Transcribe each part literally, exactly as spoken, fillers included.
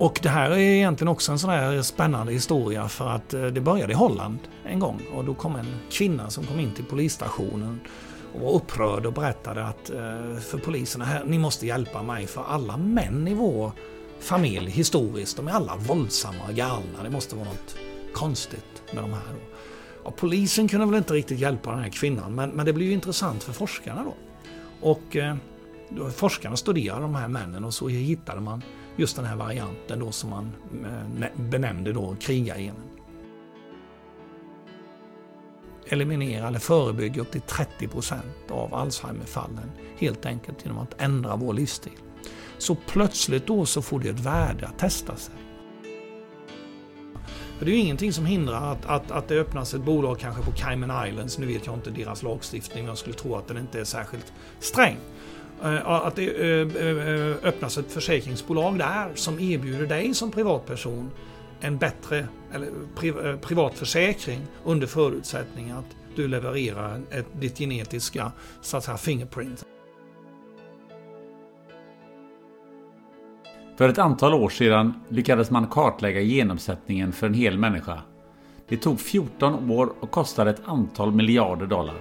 Och det här är egentligen också en sån här spännande historia, för att det började i Holland en gång, och då kom en kvinna som kom in till polisstationen och var upprörd och berättade att för poliserna här, ni måste hjälpa mig, för alla män i vår familj historiskt, de är alla våldsamma och galna, det måste vara något konstigt med de här då. Och polisen kunde väl inte riktigt hjälpa den här kvinnan, men, men det blev ju intressant för forskarna då. Och då, forskarna studerade de här männen, och så hittade man just den här varianten då som man benämnde då krigargenen. Eliminera eller förebygga upp till trettio procent av Alzheimerfallen helt enkelt genom att ändra vår livsstil. Så plötsligt då så får det ett värde att testa sig. För det är ju ingenting som hindrar att, att, att det öppnas ett bolag kanske på Cayman Islands. Nu vet jag inte deras lagstiftning, men jag skulle tro att den inte är särskilt sträng. Att det öppnas ett försäkringsbolag där som erbjuder dig som privatperson en bättre eller pri- privat försäkring under förutsättning att du levererar ett, ditt genetiska så att säga, fingerprint. För ett antal år sedan lyckades man kartlägga genomsättningen för en hel människa. Det tog fjorton år och kostade ett antal miljarder dollar.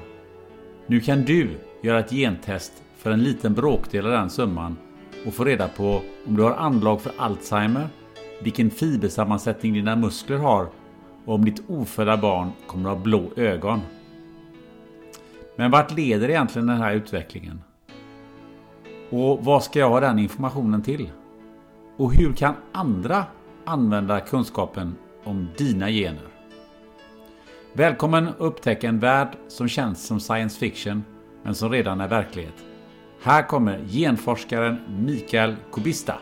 Nu kan du göra ett gentest för en liten bråkdel av den summan och få reda på om du har anlag för Alzheimer, vilken fibersammansättning dina muskler har och om ditt ofödda barn kommer att ha blå ögon. Men vart leder egentligen den här utvecklingen? Och vad ska jag ha den informationen till? Och hur kan andra använda kunskapen om dina gener? Välkommen att upptäcka en värld som känns som science fiction men som redan är verklighet. Här kommer genforskaren Mikael Kubista.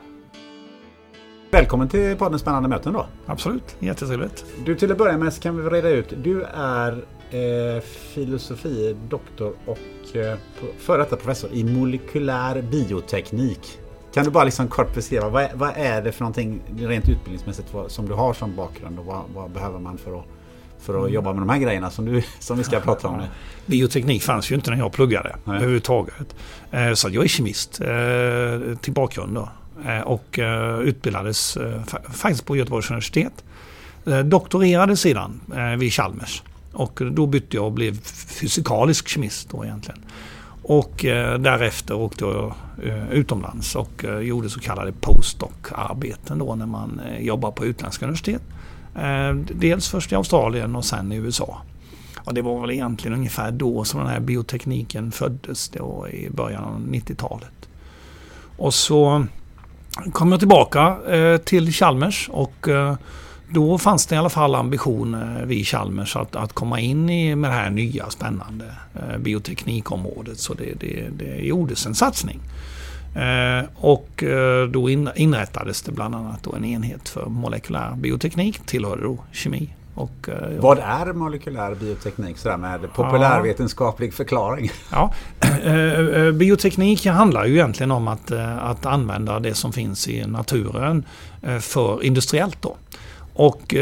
Välkommen till podden Spännande möten då. Absolut, jättetrevligt. Du, till att börja med så kan vi reda ut. Du är eh, filosofidoktor och eh, före detta professor i molekylär bioteknik. Kan du bara liksom kort beskriva, vad, vad är det för någonting rent utbildningsmässigt vad, som du har som bakgrund, och vad, vad behöver man för att, för att jobba med de här grejerna som, du, som vi ska prata om nu? Bioteknik fanns ju inte när jag pluggade. Nej. Överhuvudtaget. Så jag är kemist till bakgrund då. Och utbildades faktiskt på Göteborgs universitet. Doktorerade sedan vid Chalmers. Och då bytte jag och blev fysikalisk kemist då egentligen. Och därefter åkte jag utomlands och gjorde så kallade postdoc-arbeten då, när man jobbar på utländska universitet. Dels först i Australien och sen i U S A. Och det var väl egentligen ungefär då som den här biotekniken föddes, då i början av nittiotalet. Och så kom jag tillbaka till Chalmers, och då fanns det i alla fall ambition vid Chalmers att, att komma in i med det här nya spännande bioteknikområdet. Så det, det, det gjordes en satsning. Och då inrättades det bland annat då en enhet för molekylär bioteknik, tillhörde då kemi. Och, vad är molekylär bioteknik? Sådär med populärvetenskaplig förklaring. Ja, bioteknik handlar ju egentligen om att, att använda det som finns i naturen för industriellt då. Och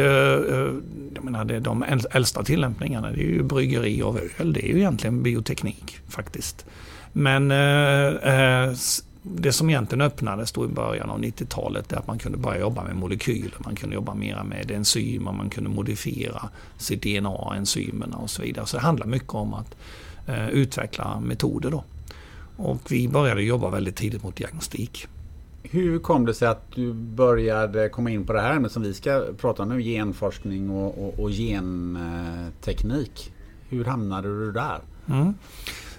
jag menar, det är de äldsta tillämpningarna, det är ju bryggeri av öl, det är ju egentligen bioteknik faktiskt. Men eh, det som egentligen öppnades då i början av nittiotalet är att man kunde börja jobba med molekyler, man kunde jobba mer med enzymer, man kunde modifiera sitt D N A, enzymerna och så vidare. Så det handlar mycket om att eh, utveckla metoder då. Och vi började jobba väldigt tidigt mot diagnostik. Hur kom det sig att du började komma in på det här med som vi ska prata om nu, genforskning och, och, och genteknik? Hur hamnade du där? Mm.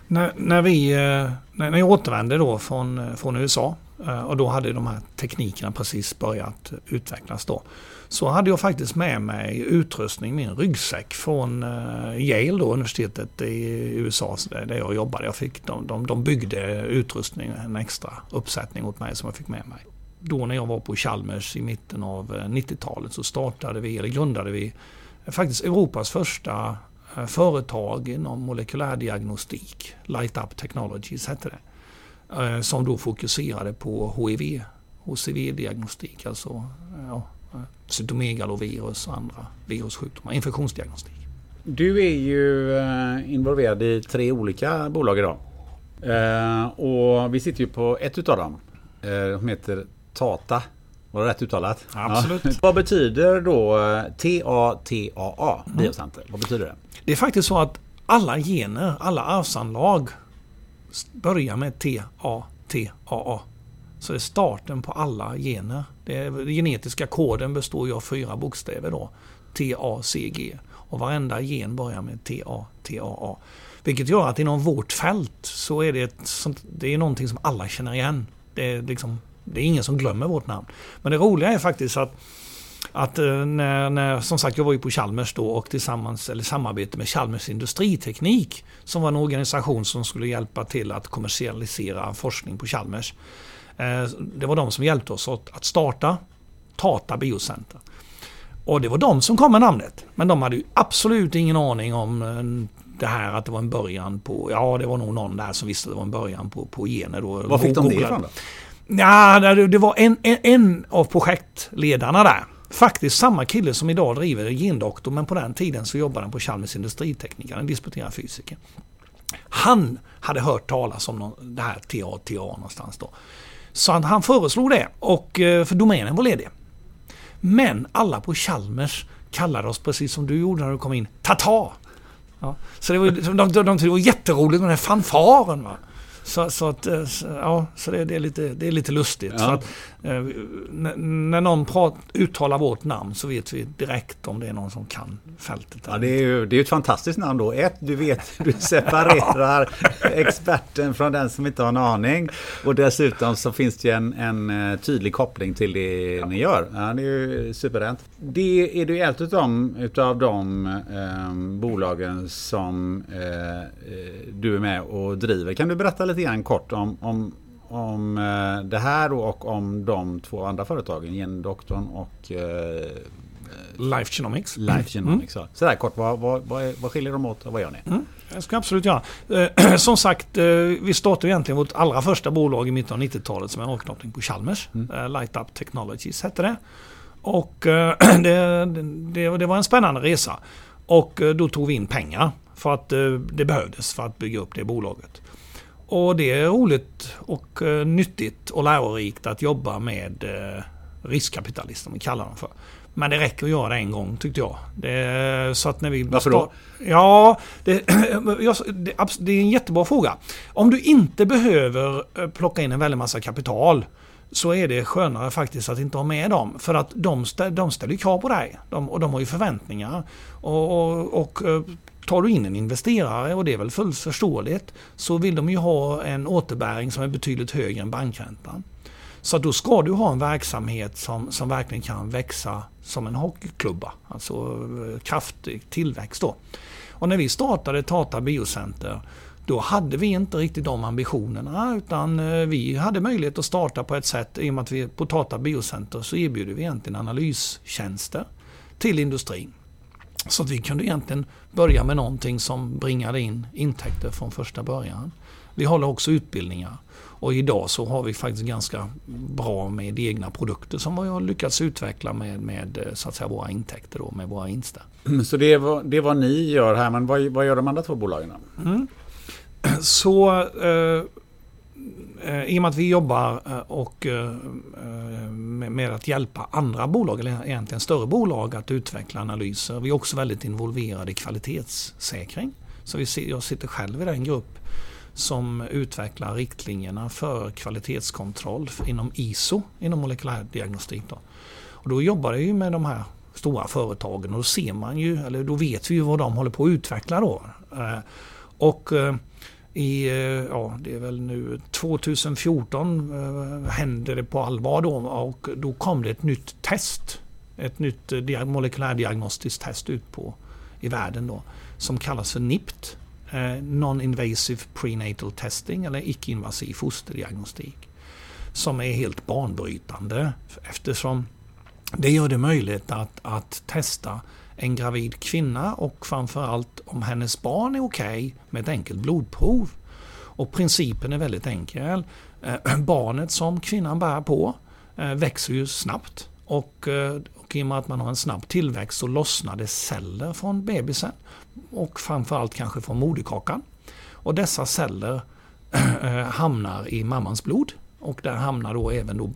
När, när, vi, när jag återvände då från, från U S A, och då hade de här teknikerna precis börjat utvecklas då, så hade jag faktiskt med mig utrustning, min ryggsäck från Yale då, universitetet i U S A där jag jobbade. Jag fick, de, de, de byggde utrustning, en extra uppsättning åt mig som jag fick med mig. Då när jag var på Chalmers i mitten av nittiotalet så startade vi, eller grundade vi faktiskt Europas första företag inom molekylärdiagnostik, LightUp Technologies hette det, som då fokuserade på H I V, H C V-diagnostik, alltså ja, cytomegalovirus och andra virussjukdomar, infektionsdiagnostik. Du är ju involverad i tre olika bolag idag och vi sitter ju på ett utav dem som heter TATAA. Var det rätt uttalat? Absolut. Ja. Vad betyder då T A T A A, biocenter? Mm. Vad betyder det? Det är faktiskt så att alla gener, alla arvsanlag börjar med T A T A A. Så det är starten på alla gener. Den genetiska koden består ju av fyra bokstäver då. T A C G. Och varenda gen börjar med T A T A A. Vilket gör att inom vårt fält så är det, ett sånt, det är någonting som alla känner igen. Det är liksom... Det är ingen som glömmer vårt namn. Men det roliga är faktiskt att, att när, när, som sagt, jag var ju på Chalmers då och tillsammans, eller samarbete med Chalmers Industriteknik, som var en organisation som skulle hjälpa till att kommersialisera forskning på Chalmers. Det var de som hjälpte oss att starta TATAA Biocenter. Och det var de som kom med namnet. Men de hade ju absolut ingen aning om det här att det var en början på... Ja, det var nog någon där som visste att det var en början på, på gener. Då. Vad fick de det ifrån då? Ja, det var en, en, en av projektledarna där. Faktiskt samma kille som idag driver GenDoktorn, men på den tiden så jobbade han på Chalmers Industriteknik, en disputerad fysiker. Han hade hört talas om någon, det här T A T A någonstans då. Så han, han föreslog det, och för domänen var ledig. Men alla på Chalmers kallade oss, precis som du gjorde när du kom in, TATAA. Ja, så det var, de, de, de, det var jätteroligt med den här fanfaren, va? Så, så, att, ja, så det, det, är lite, det är lite lustigt. Ja. Så att, n- när någon pratar, uttalar vårt namn så vet vi direkt om det är någon som kan fältet. Ja, det är ju det är ett fantastiskt namn då. Ett, du vet, du separerar experten från den som inte har en aning. Och dessutom så finns det ju en, en tydlig koppling till det ja. Ni gör. Ja, det är ju superränt. Det är det ju ett utav, utav de eh, bolagen som eh, du är med och driver. Kan du berätta lite lite grann kort om, om, om det här och om de två andra företagen, GenDoktorn och eh, Life Genomics. Life Genomics. Mm. Så där kort, vad, vad, vad, är, vad skiljer de åt och vad gör ni? Mm. Jag ska absolut göra. Eh, som sagt, eh, vi startade egentligen vårt allra första bolag i mitten av nittiotalet som är en avknoppning på Chalmers. Mm. Eh, LightUp Technologies hette det. Och eh, det, det, det var en spännande resa. Och eh, då tog vi in pengar för att eh, det behövdes för att bygga upp det bolaget. Och det är roligt och eh, nyttigt och lärorikt att jobba med eh, riskkapitalister, man kallar dem för. Men det räcker att göra det en gång, tyckte jag. Det, så att när vi Varför då? Ja, det, det, det är en jättebra fråga. Om du inte behöver plocka in en väldigt massa kapital så är det skönare faktiskt att inte ha med dem. För att de, ställ, de ställer ju krav på dig de, och de har ju förväntningar. Och... och, och tar du in en investerare, och det är väl fullt förståeligt, så vill de ju ha en återbäring som är betydligt högre än bankräntan. Så då ska du ha en verksamhet som, som verkligen kan växa som en hockeyklubba, alltså kraftig tillväxt då. Och när vi startade TATAA Biocenter, då hade vi inte riktigt de ambitionerna, utan vi hade möjlighet att starta på ett sätt, i och med att vi på TATAA Biocenter så erbjuder vi egentligen analystjänster till industrin. Så att vi kunde egentligen börja med någonting som bringade in intäkter från första början. Vi håller också utbildningar. Och idag så har vi faktiskt ganska bra med egna produkter som vi har lyckats utveckla med, med så att säga, våra intäkter då, med våra insta. Så det är vad, det är vad ni gör här, men vad, vad gör de andra två bolagen? Mm. Så... Eh, i och med att vi jobbar och med att hjälpa andra bolag, eller egentligen större bolag, att utveckla analyser. Vi är också väldigt involverade i kvalitetssäkring. Så vi, jag sitter själv i den grupp som utvecklar riktlinjerna för kvalitetskontroll inom I S O, inom molekylärdiagnostik. Då. Och då jobbar jag ju med de här stora företagen och då ser man ju, eller då vet vi ju vad de håller på att utveckla då. Och i, ja, det är väl nu tjugofjorton hände det på allvar då, och då kom det ett nytt test, ett nytt molekylärdiagnostiskt test ut på i världen då, som kallas för N I P T, Non-Invasive Prenatal Testing, eller icke-invasiv fosterdiagnostik, som är helt banbrytande eftersom det gör det möjligt att, att testa en gravid kvinna och framförallt om hennes barn är okej med ett enkelt blodprov. Och principen är väldigt enkel. Eh, barnet som kvinnan bär på eh, växer ju snabbt och, eh, och i och med att man har en snabb tillväxt så lossnar det celler från bebisen och framförallt kanske från moderkakan. Och dessa celler eh, hamnar i mammans blod och där hamnar då även då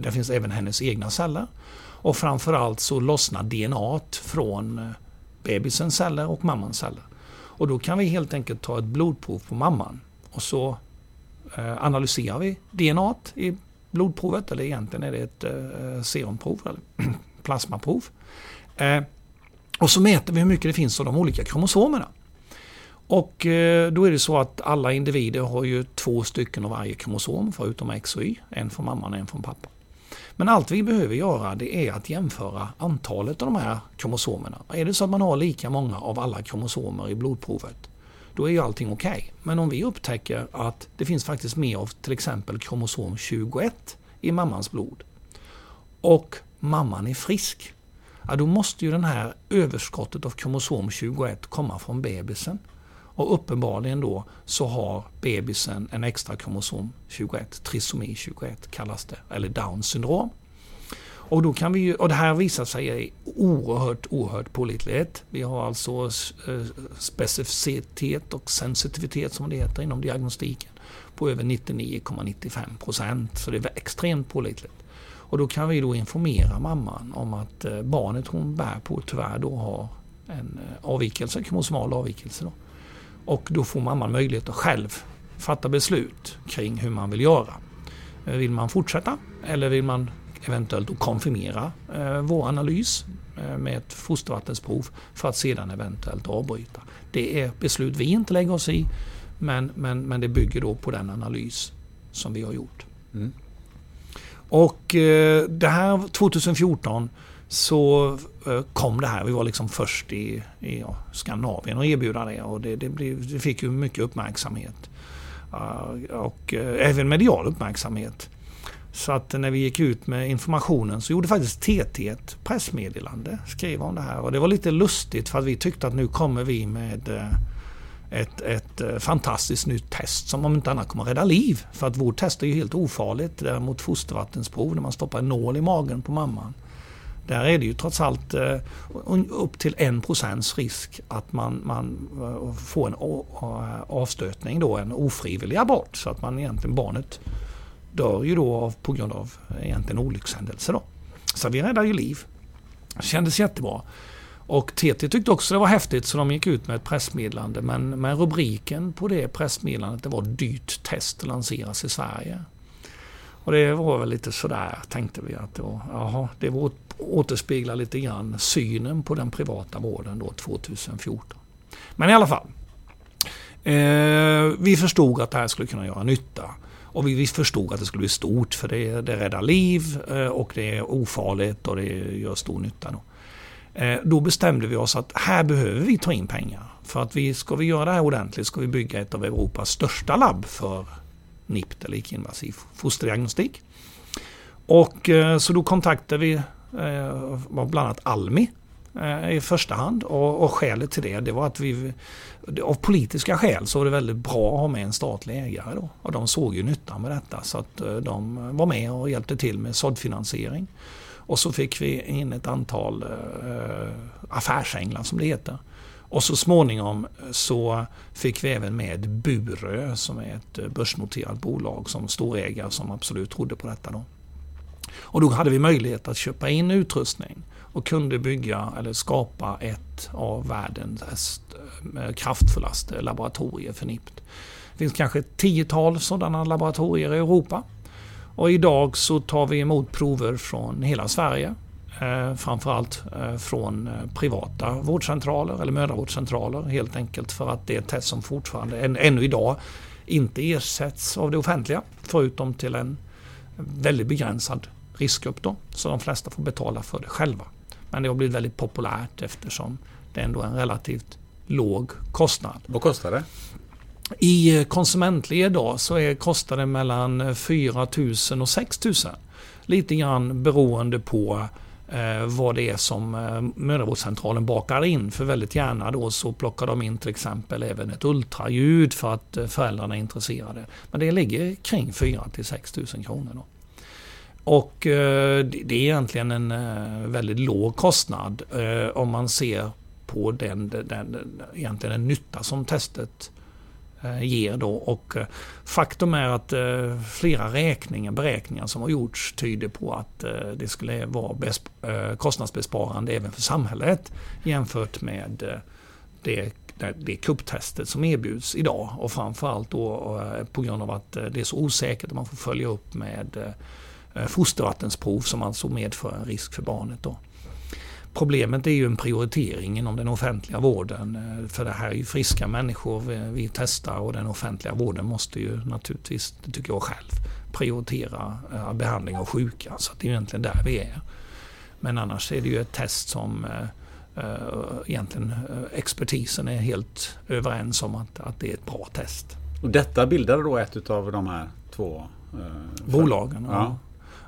det finns även hennes egna celler och framförallt så lossnar D N A från bebisens celler och mammans celler. Och då kan vi helt enkelt ta ett blodprov på mamman och så analyserar vi D N A i blodprovet, eller egentligen är det ett serumprov eller plasmaprov. Och så mäter vi hur mycket det finns av de olika kromosomerna. Och då är det så att alla individer har ju två stycken av varje kromosom förutom X och Y, en från mamman och en från pappan. Men allt vi behöver göra det är att jämföra antalet av de här kromosomerna. Är det så att man har lika många av alla kromosomer i blodprovet, då är ju allting okej. Okay. Men om vi upptäcker att det finns faktiskt mer av till exempel kromosom tjugoett i mammans blod och mamman är frisk, ja, då måste ju den här överskottet av kromosom tjugoett komma från bebisen. Och uppenbarligen då så har bebisen en extra kromosom tjugoett, trisomi tjugoett kallas det, eller Downs syndrom. Och då kan vi ju, och det här visar sig oerhört oerhört pålitligt. Vi har alltså specificitet och sensitivitet som det heter inom diagnostiken på över nittionio komma nittiofem procent, så det är extremt pålitligt. Och då kan vi då informera mamman om att barnet hon bär på tyvärr då har en avvikelse, en kromosomal avvikelse då. Och då får mamman möjlighet att själv fatta beslut kring hur man vill göra. Vill man fortsätta eller vill man eventuellt konfirmera vår analys med ett fostervattensprov för att sedan eventuellt avbryta. Det är beslut vi inte lägger oss i, men, men, men det bygger då på den analys som vi har gjort. Mm. Och det här tjugofjorton så kom det här, vi var liksom först i, i ja, Skandinavien och erbjuda det och det, det, blev, det fick ju mycket uppmärksamhet uh, och uh, även medial uppmärksamhet. Så att när vi gick ut med informationen så gjorde faktiskt T T ett pressmeddelande, skrev om det här och det var lite lustigt för att vi tyckte att nu kommer vi med uh, ett, ett uh, fantastiskt nytt test som om inte annat kommer att rädda liv, för att vårt test är ju helt ofarligt, däremot fostervattensprov när man stoppar en nål i magen på mamman. Där är det ju trots allt upp till en procents risk att man, man får en avstötning, då, en ofrivillig abort. Så att man egentligen, barnet dör ju då av, på grund av egentligen olyckshändelse. Då. Så vi räddar ju liv. Det kändes jättebra. Och T T tyckte också det var häftigt så de gick ut med ett pressmeddelande. Men, men rubriken på det pressmeddelandet det var dyrt test lanseras i Sverige. Och det var väl lite sådär, tänkte vi att det var, jaha, det var återspegla lite grann synen på den privata vården då tjugofjorton. Men i alla fall, eh, vi förstod att det här skulle kunna göra nytta. Och vi, vi förstod att det skulle bli stort för det, det räddar liv eh, och det är ofarligt och det gör stor nytta. Då. Eh, då bestämde vi oss att här behöver vi ta in pengar. För att vi, ska vi göra det här ordentligt ska vi bygga ett av Europas största labb för N I P T eller icke-invasiv fosterdiagnostik. Och eh, så då kontaktade vi eh, bland annat Almi eh, i första hand och, och skälet till det, det var att vi av politiska skäl så var det väldigt bra att ha med en statlig ägare då, och de såg ju nyttan med detta så att eh, de var med och hjälpte till med såddfinansiering och så fick vi in ett antal eh, affärsänglar som det heter. Och så småningom så fick vi även med Burö som är ett börsnoterat bolag som storägare som absolut trodde på detta då. Och då hade vi möjlighet att köpa in utrustning och kunde bygga eller skapa ett av världens kraftfullaste laboratorier för N I P T. Det finns kanske ett tiotal sådana laboratorier i Europa. Och idag så tar vi emot prover från hela Sverige. Eh, framförallt eh, från privata vårdcentraler eller mödravårdscentraler helt enkelt för att det är ett test som fortfarande än, ännu idag inte ersätts av det offentliga förutom till en väldigt begränsad riskgrupp då, så de flesta får betala för det själva. Men det har blivit väldigt populärt eftersom det ändå är en relativt låg kostnad. Vad kostar det? I konsumentled då så är kostnaden mellan fyra tusen och sex tusen. Lite grann beroende på eh, vad det är som eh, mödravårdscentralen bakar in. För väldigt gärna då så plockar de in till exempel även ett ultraljud för att eh, föräldrarna är intresserade. Men det ligger kring fyra till sex tusen kronor då. Och eh, det är egentligen en eh, väldigt låg kostnad eh, om man ser på den, den, den, egentligen den nytta som testet ger då, och faktum är att flera räkningar, beräkningar som har gjorts tyder på att det skulle vara besp- kostnadsbesparande även för samhället jämfört med det, det kupptestet som erbjuds idag, och framförallt då på grund av att det är så osäkert att man får följa upp med fostervattensprov som alltså medför en risk för barnet då. Problemet är ju en prioritering inom den offentliga vården, för det här är ju friska människor vi testar och den offentliga vården måste ju naturligtvis, det tycker jag själv, prioritera behandling av sjuka, så att det är egentligen där vi är. Men annars är det ju ett test som egentligen expertisen är helt överens om att, att det är ett bra test. Och detta bildade då ett av de här två eh, bolagen? Ja.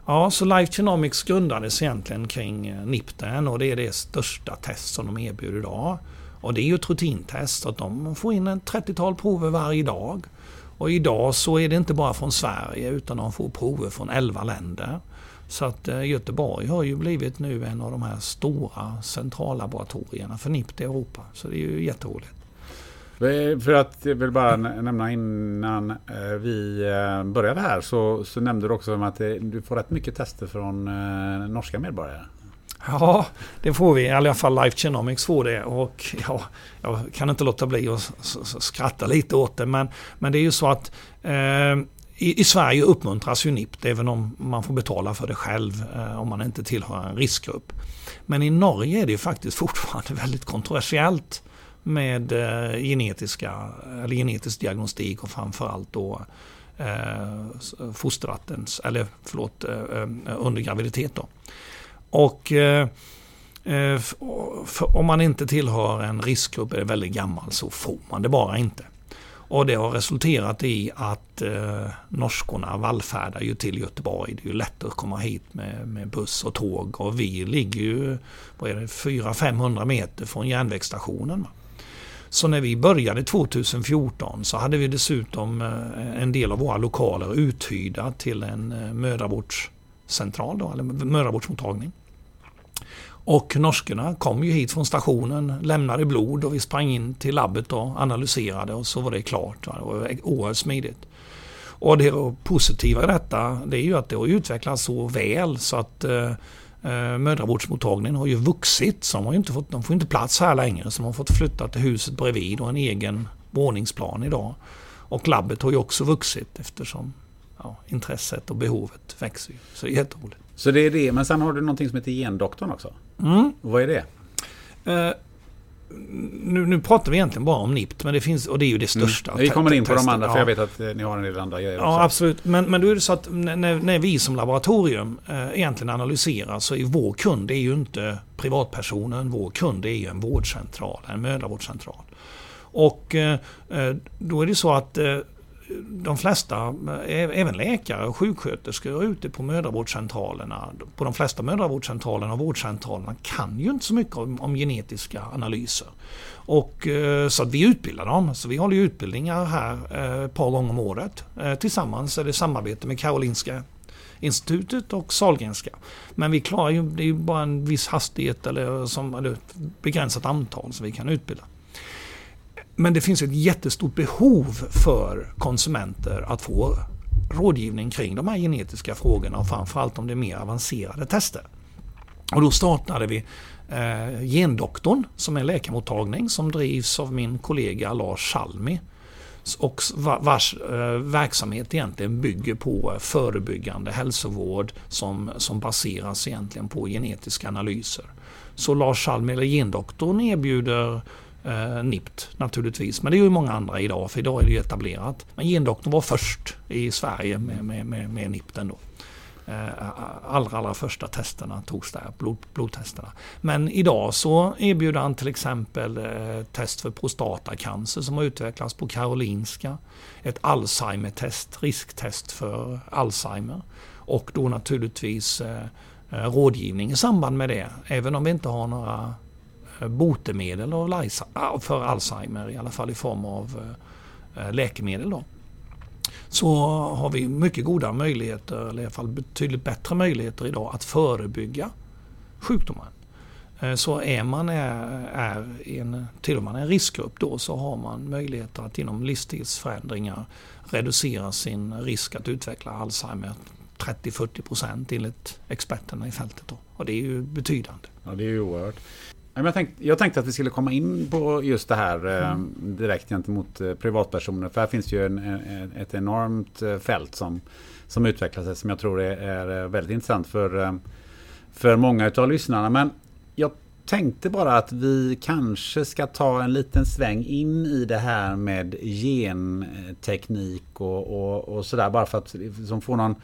Ja, så Life Genomics grundades egentligen kring N I P T-en och det är det största test som de erbjuder idag. Och det är ju ett rutintest att de får in en trettiotal prover varje dag. Och idag så är det inte bara från Sverige utan de får prover från elva länder. Så att Göteborg har ju blivit nu en av de här stora centrallaboratorierna för N I P T i Europa. Så det är ju jätteroligt. För att jag vill bara nämna innan vi började här så, så nämnde du också att du får rätt mycket tester från norska medborgare. Ja, det får vi. I alla fall Life Genomics får det. Och ja, jag kan inte låta bli att skratta lite åt det. Men, men det är ju så att eh, i, i Sverige uppmuntras ju N I P T även om man får betala för det själv eh, om man inte tillhör en riskgrupp. Men i Norge är det ju faktiskt fortfarande väldigt kontroversiellt med eh, genetiska eller genetisk diagnostik och framförallt då eh, fostervattens eller förlåt eh, under graviditet då. Och eh, för, om man inte tillhör en riskgrupp är det väldigt gammal så får man det bara inte. Och det har resulterat i att eh, norskorna vallfärdar ju till Göteborg. Det är ju lätt att komma hit med, med buss och tåg och vi ligger ju vad är det, fyra till femhundra meter från järnvägsstationen. Va? Så när vi började tjugohundrafjorton så hade vi dessutom en del av våra lokaler uthyrda till en mödravårdscentral då, eller mödravårdsmottagning. Och norskorna kom ju hit från stationen, lämnade blod och vi sprang in till labbet och analyserade och så var det klart. Va? Det var oerhört smidigt. Och det positiva i detta det är ju att det har utvecklats så väl så att mödravårdsmottagningen har ju vuxit så de, har ju inte fått, de får inte plats här längre så de har fått flytta till huset bredvid och en egen våningsplan idag. Och labbet har ju också vuxit eftersom ja, intresset och behovet växer ju. Så det är jätteroligt. Så det är det, men sen har du någonting som heter GenDoktorn också. Mm. Vad är det? Eh, nu, nu pratar vi egentligen bara om N I P T, men det finns, och det är ju det största. Mm. Vi kommer in på de andra, ja. För jag vet att ni har en del andra grejer också. Ja, absolut. Men, men då är det så att när, när vi som laboratorium eh, egentligen analyserar så är vår kund, det är ju inte privatpersonen, vår kund det är ju en vårdcentral, en mödravårdscentral. Och eh, då är det så att eh, de flesta, även läkare och sjuksköterskor ute på mödravårdscentralerna, på de flesta mödravårdscentralerna och vårdcentralerna kan ju inte så mycket om, om genetiska analyser. Och, så att vi utbildar dem, så vi håller ju utbildningar här ett par gånger om året. Tillsammans är det samarbete med Karolinska institutet och Sahlgrenska. Men vi klarar ju, det är ju bara en viss hastighet eller, som, eller begränsat antal som vi kan utbilda. Men det finns ett jättestort behov för konsumenter att få rådgivning kring de här genetiska frågorna, och framförallt om det är mer avancerade tester. Och då startade vi eh, GenDoktorn, som är en läkarmottagning som drivs av min kollega Lars Salmi, och vars eh, verksamhet egentligen bygger på förebyggande hälsovård som, som baseras egentligen på genetiska analyser. Så Lars Salmi, eller GenDoktorn, erbjuder N I P T naturligtvis, men det är ju många andra idag, för idag är det ju etablerat. Men GenDoktorn var först i Sverige med, med, med, med N I P T ändå. Allra, allra första testerna togs där, blod, blodtesterna. Men idag så erbjuder han till exempel test för prostatacancer som har utvecklats på Karolinska, ett Alzheimer-test, risktest för Alzheimer, och då naturligtvis rådgivning i samband med det, även om vi inte har några botemedel för Alzheimer, i alla fall i form av läkemedel då. Så har vi mycket goda möjligheter, eller i alla fall betydligt bättre möjligheter idag, att förebygga sjukdomar. Så är man är, är en, till och med en riskgrupp då, så har man möjligheter att inom livsstilsförändringar reducera sin risk att utveckla Alzheimer trettio till fyrtio procent enligt experterna i fältet då. Och det är ju betydande. Ja, det är ju oerhört. Jag tänkte, jag tänkte att vi skulle komma in på just det här eh, direkt gentemot privatpersoner. För här finns ju en, en, ett enormt fält som, som utvecklas, som jag tror är, är väldigt intressant för, för många av lyssnarna. Men jag tänkte bara att vi kanske ska ta en liten sväng in i det här med genteknik och, och, och sådär. Bara för att som får någon...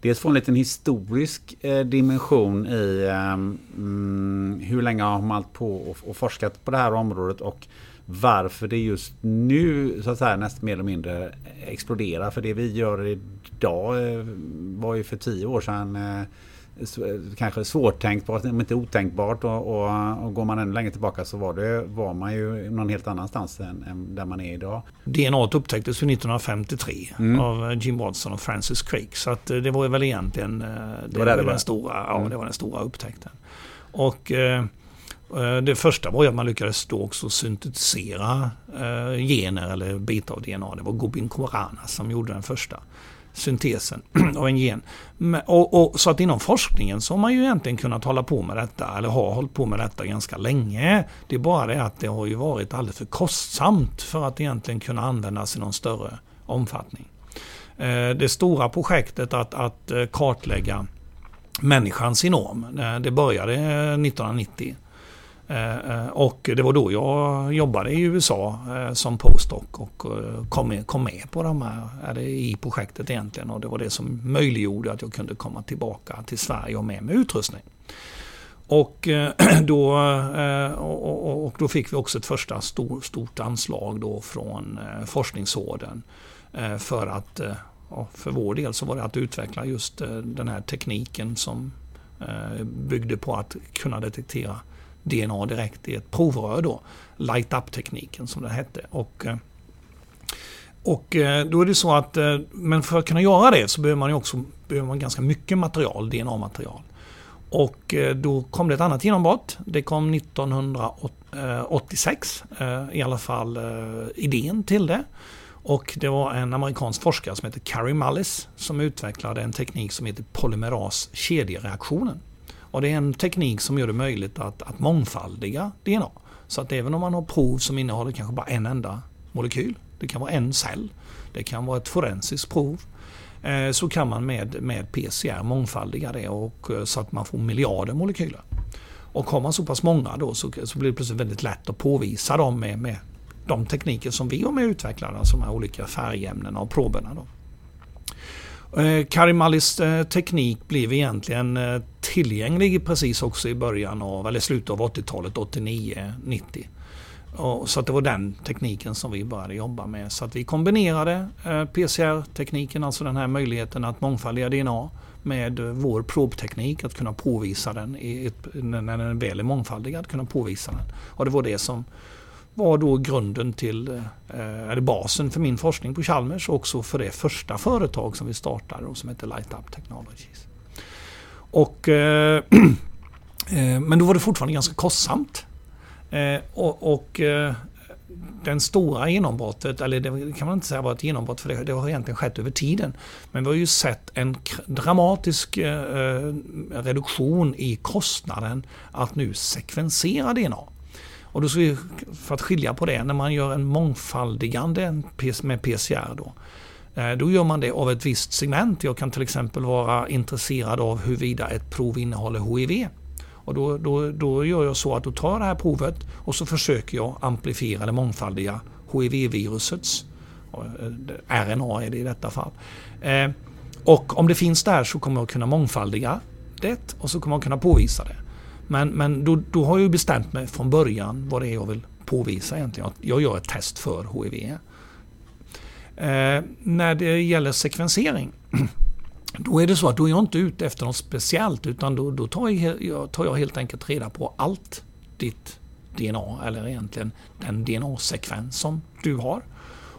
Dels får en liten historisk eh, dimension i eh, mm, hur länge har man hållit på och, och forskat på det här området, och varför det just nu så att säga nästan mer eller mindre exploderar. För det vi gör idag eh, var ju för tio år sedan eh, kanske svårtänkbart, men inte otänkbart, och, och, och går man ännu längre tillbaka så var, det, var man ju någon helt annanstans än, än där man är idag. D N A upptäcktes nittonhundrafemtiotre mm. av Jim Watson och Francis Crick, så att det var väl egentligen det, det, var det, var det. Den, stora, ja, mm. det var den stora upptäckten. Och eh, det första var att man lyckades då också syntetisera eh, gener eller bitar av D N A. Det var Gobind Khorana som gjorde den första syntesen av en gen. Och, och, så att inom forskningen så har man ju egentligen kunnat hålla på med detta, eller har hållit på med detta ganska länge. Det är bara det att det har ju varit alldeles för kostsamt för att egentligen kunna användas i någon större omfattning. Det stora projektet att, att kartlägga människans genom, det började nittonhundranittio. Och det var då jag jobbade i U S A som postdoc och kom med, kom med på de här, det i projektet egentligen, och det var det som möjliggjorde att jag kunde komma tillbaka till Sverige och med med utrustning. Och då, och, och då fick vi också ett första stor, stort anslag då från forskningsråden för att, för vår del så var det att utveckla just den här tekniken som byggde på att kunna detektera D N A direkt i ett provrör då, LightUp Tekniken som det hette, och, och då är det så att, men för att kunna göra det så behöver man ju också behöver man ganska mycket material, D N A-material, och då kom det ett annat genombrott. Det kom nittonhundraåttiosex i alla fall idén till det, och det var en amerikansk forskare som heter Carrie Mullis som utvecklade en teknik som heter polymeras-kedjereaktionen. Och det är en teknik som gör det möjligt att, att mångfaldiga D N A. Så att även om man har prov som innehåller kanske bara en enda molekyl, det kan vara en cell, det kan vara ett forensiskt prov, eh, så kan man med, med P C R mångfaldiga det, och, så att man får miljarder molekyler. Och har man så pass många då så, så blir det plötsligt väldigt lätt att påvisa dem med, med de tekniker som vi har med utvecklade, alltså de här olika färgämnena och proberna då. Carrie Mullis teknik blev egentligen tillgänglig precis också i början av, eller slutet av åttiotalet, åttionio nittio. Och så att det var den tekniken som vi började jobba med. Så att vi kombinerade P C R-tekniken, alltså den här möjligheten att mångfaldiga D N A, med vår probteknik, att kunna påvisa den i ett, när den väl är mångfaldigad, att kunna påvisa den. Och det var det som var då grunden till, eller basen för min forskning på Chalmers, och också för det första företag som vi startade och som heter LightUp Technologies. Och, eh, men då var det fortfarande ganska kostsamt. Eh, och, och eh, den stora genombrottet, eller det kan man inte säga var ett genombrott, för det, det har egentligen skett över tiden. Men vi har ju sett en dramatisk eh, reduktion i kostnaden att nu sekvensera D N A. Och då ska vi, för att skilja på det, när man gör en mångfaldigande med P C R då, då gör man det av ett visst segment. Jag kan till exempel vara intresserad av huruvida ett prov innehåller H I V. Och då, då, då gör jag så att då tar jag det här provet och så försöker jag amplifiera det mångfaldiga H I V-virusets, R N A är det i detta fall. Och om det finns där så kommer jag kunna mångfaldiga det och så kommer jag kunna påvisa det. Men, men då, då har jag ju bestämt mig från början vad det är jag vill påvisa egentligen. Jag gör ett test för H I V. Eh, när det gäller sekvensering, då är det så att då är jag inte ute efter något speciellt, utan då, då tar, jag, tar jag helt enkelt reda på allt ditt D N A, eller egentligen den D N A-sekvens som du har.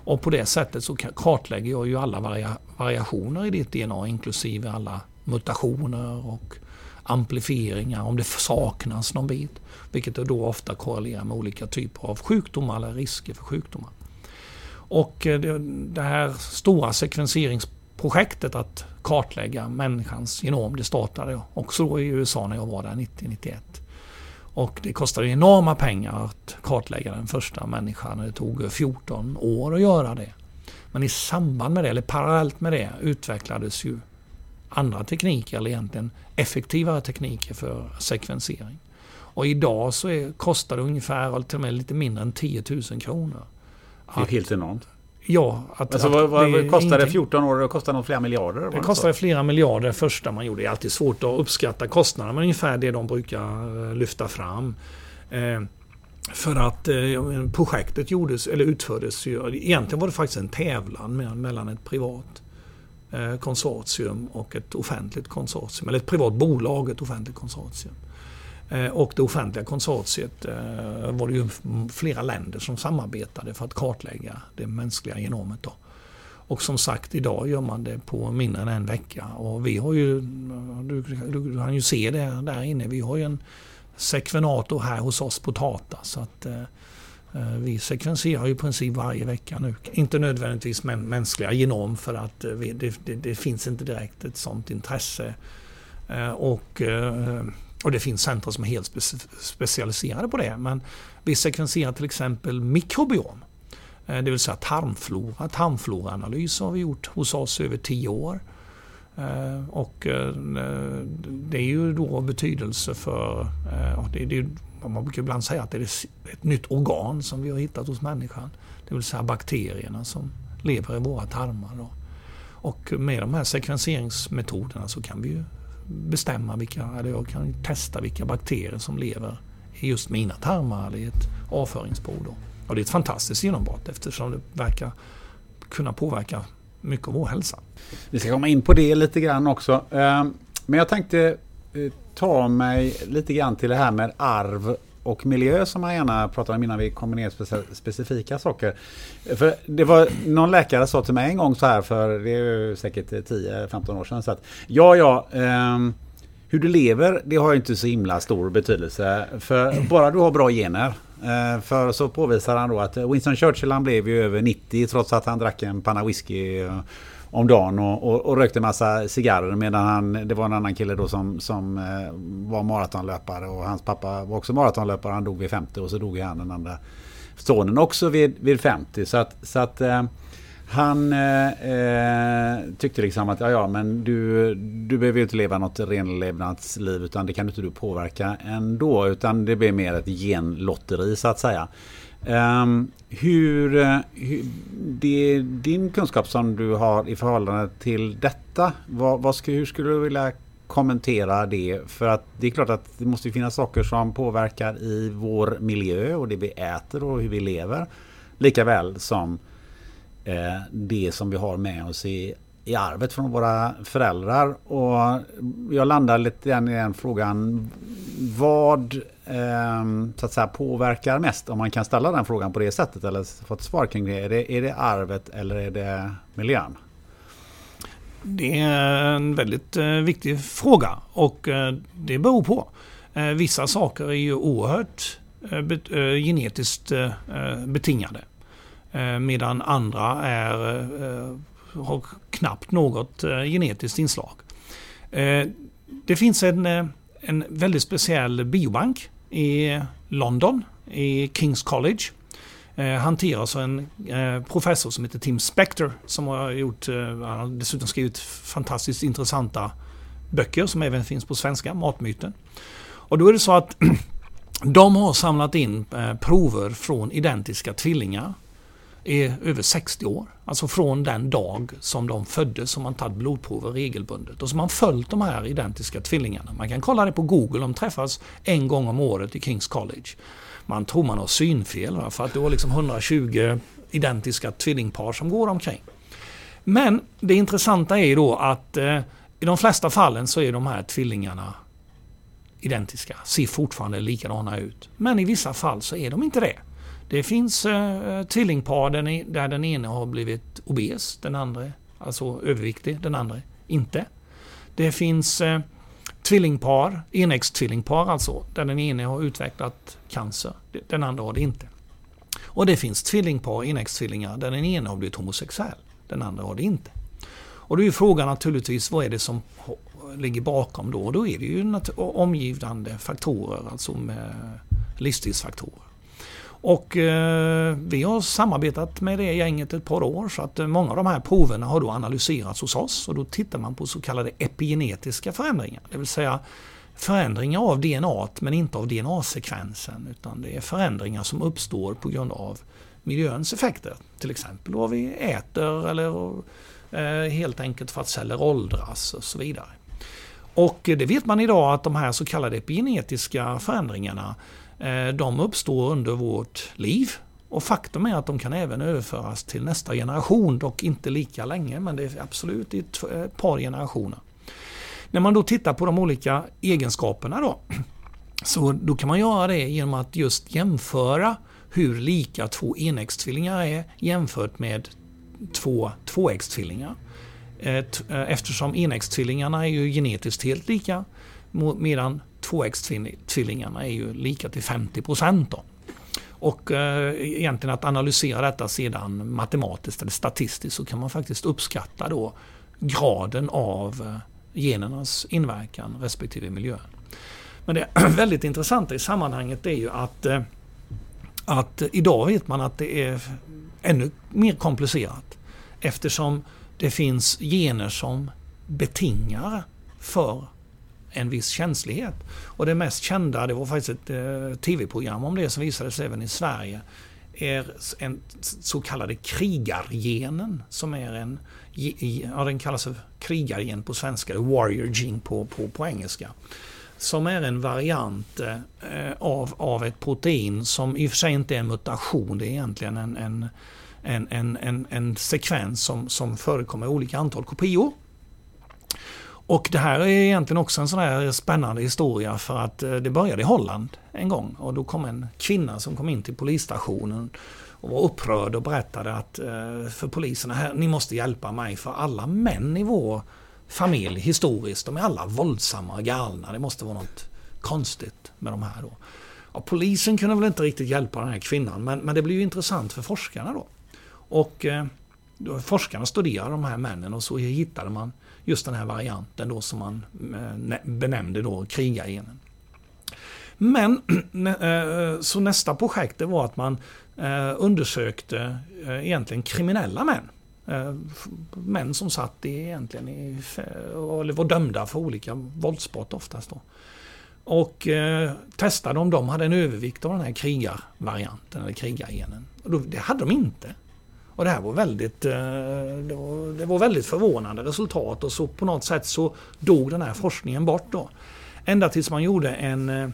Och på det sättet så kartlägger jag ju alla varia, variationer i ditt D N A, inklusive alla mutationer och amplifieringar, om det saknas någon bit, vilket då ofta korrelerar med olika typer av sjukdomar eller risker för sjukdomar. Och det här stora sekvenseringsprojektet att kartlägga människans genom, det startade också i U S A när jag var där nitton nittioett. Och det kostade enorma pengar att kartlägga den första människan, och det tog fjorton år att göra det. Men i samband med det, eller parallellt med det, utvecklades ju andra tekniker, eller egentligen effektivare tekniker för sekvensering. Och idag så är, kostar det ungefär, eller till och med lite mindre än tio tusen kronor. Det är att, helt enormt. Ja. Att, alltså, att vad, vad, det kostade ingenting. fjorton år och kostade de flera miljarder? Det, det kostade så? flera miljarder det första man gjorde. Det är alltid svårt att uppskatta kostnaderna, men ungefär det de brukar lyfta fram. Eh, för att eh, projektet gjordes, eller utfördes ju, egentligen var det faktiskt en tävlan med, mellan ett privat eh, konsortium och ett offentligt konsortium. Eller ett privat bolag och ett offentligt konsortium. Och det offentliga konsortiet var det ju flera länder som samarbetade för att kartlägga det mänskliga genomet då. Och som sagt, idag gör man det på mindre än en vecka. Och vi har ju, du, du kan ju se det där inne, vi har ju en sekvenator här hos oss på TATA. Så att eh, vi sekvenserar ju i princip varje vecka nu. Inte nödvändigtvis mänskliga genom, för att vi, det, det, det finns inte direkt ett sånt intresse. Eh, och... Eh, Och det finns centra som är helt specialiserade på det. Men vi sekvenserar till exempel mikrobiom. Det vill säga tarmflora. Tarmfloraanalys har vi gjort hos oss över tio år. Och det är ju då betydelse för... Det är, man brukar ibland säga att det är ett nytt organ som vi har hittat hos människan. Det vill säga bakterierna som lever i våra tarmar då. Och med de här sekvenseringsmetoderna så kan vi ju bestämma vilka, eller jag kan testa vilka bakterier som lever i just mina tarmar eller i ett avföringsbord. Och det är ett fantastiskt genombrott eftersom det verkar kunna påverka mycket av vår hälsa. Vi ska komma in på det lite grann också. Men jag tänkte ta mig lite grann till det här med arv och miljö som jag gärna pratar om innan vi kommer ner speci- specifika saker. För det var någon läkare sa till mig en gång så här, för det är ju säkert tio femton år sedan, så att ja, ja, eh, hur du lever, det har ju inte så himla stor betydelse, för bara du har bra gener. Eh, för så påvisar han då att Winston Churchill, han blev ju över nittio trots att han drack en panna whisky eh, om dagen och, och, och rökte massa cigarrer, medan han, det var en annan kille då som, som var maratonlöpare, och hans pappa var också maratonlöpare, han dog vid femtio, och så dog han den andra sonen också vid, vid femtio, så att, så att eh, han eh, tyckte liksom att ja, ja men du, du behöver ju inte leva något renlevnadsliv, utan det kan inte du påverka ändå, utan det blir mer ett genlotteri så att säga. Um, hur, hur det är din kunskap som du har i förhållande till detta, vad, vad ska, hur skulle du vilja kommentera det? För att det är klart att det måste finnas saker som påverkar i vår miljö och det vi äter och hur vi lever, lika väl som eh, det som vi har med oss i, i arvet från våra föräldrar. Och jag landar lite grann i den frågan, vad så att säga påverkar mest, om man kan ställa den frågan på det sättet eller få ett svar kring det. Är det, är det arvet eller är det miljön? Det är en väldigt viktig fråga, och det beror på. Vissa saker är ju oerhört genetiskt betingade. Medan andra är, har knappt något genetiskt inslag. Det finns en, en väldigt speciell biobank i London, i King's College. Hanteras av en professor som heter Tim Spector, som har gjort, han dessutom skrivit fantastiskt intressanta böcker som även finns på svenska, Matmyten. Och då är det så att de har samlat in prover från identiska tvillingar i över sextio år. Alltså från den dag som de föddes som man tagit blodprover regelbundet. Och så man följt de här identiska tvillingarna. Man kan kolla det på Google, de träffas en gång om året i King's College. Man tror man har synfel för att det var liksom hundratjugo identiska tvillingpar som går omkring. Men det intressanta är ju då att eh, i de flesta fallen så är de här tvillingarna identiska. Ser fortfarande likadana ut. Men i vissa fall så är de inte det. Det finns eh, tvillingpar där, ni, där den ena har blivit obes, den andra alltså överviktig, den andra inte. Det finns eh, tvillingpar, enäggstrillingpar alltså, där den ene har utvecklat cancer, den andra har det inte. Och det finns tvillingpar, enäggstvillingar, där den ene har blivit homosexuell, den andra har det inte. Och då är frågan naturligtvis, vad är det som ligger bakom då? Och då är det ju omgivande faktorer, alltså med livsstilsfaktorer. Och eh, vi har samarbetat med det gänget ett par år, så att många av de här proverna har då analyserats hos oss, och då tittar man på så kallade epigenetiska förändringar. Det vill säga förändringar av D N A men inte av D N A-sekvensen, utan det är förändringar som uppstår på grund av miljöns effekter. Till exempel vad vi äter eller eh, helt enkelt för att celler åldras och så vidare. Och det vet man idag att de här så kallade epigenetiska förändringarna, de uppstår under vårt liv, och faktum är att de kan även överföras till nästa generation, dock inte lika länge, men det är absolut i ett par generationer. När man då tittar på de olika egenskaperna då, så då kan man göra det genom att just jämföra hur lika två enäggstvillingar är jämfört med två tvåäggstvillingar. Eftersom enäggstvillingarna är ju genetiskt helt lika, medan tvåäggstvillingarna är ju lika till femtio procent då. Och eh, egentligen att analysera detta sedan matematiskt eller statistiskt, så kan man faktiskt uppskatta då graden av genernas inverkan respektive miljön. Men det väldigt intressanta i sammanhanget är ju att, eh, att idag vet man att det är ännu mer komplicerat, eftersom det finns gener som betingar för en viss känslighet. Och det mest kända, det var faktiskt ett eh, tv-program om det som visades även i Sverige, är en så kallade krigargenen, som är en, ja, den kallas för krigargen på svenska, warrior gene på, på, på engelska, som är en variant eh, av, av ett protein som i och för sig inte är en mutation, det är egentligen en, en, en, en, en, en sekvens som, som förekommer i olika antal kopior. Och det här är egentligen också en sån här spännande historia, för att det började i Holland en gång, och då kom en kvinna som kom in till polisstationen och var upprörd och berättade att för poliserna här, ni måste hjälpa mig, för alla män i vår familj historiskt, de är alla våldsamma och galna, det måste vara något konstigt med de här då. Ja, polisen kunde väl inte riktigt hjälpa den här kvinnan, men, men det blir ju intressant för forskarna då. Och då forskarna studerade de här männen, och så hittade man just den här varianten då som man benämnde då krigargenen. Men så nästa projekt, det var att man undersökte egentligen kriminella män. Män som satt i, egentligen i, eller var dömda för olika våldsbrott oftast då. Och testade om de hade en övervikt av den här krigarvarianten eller krigargenen. Och det hade de inte. Och det här var väldigt, det var, det var väldigt förvånande resultat, och så på något sätt så dog den här forskningen bort då. Ända tills man gjorde en,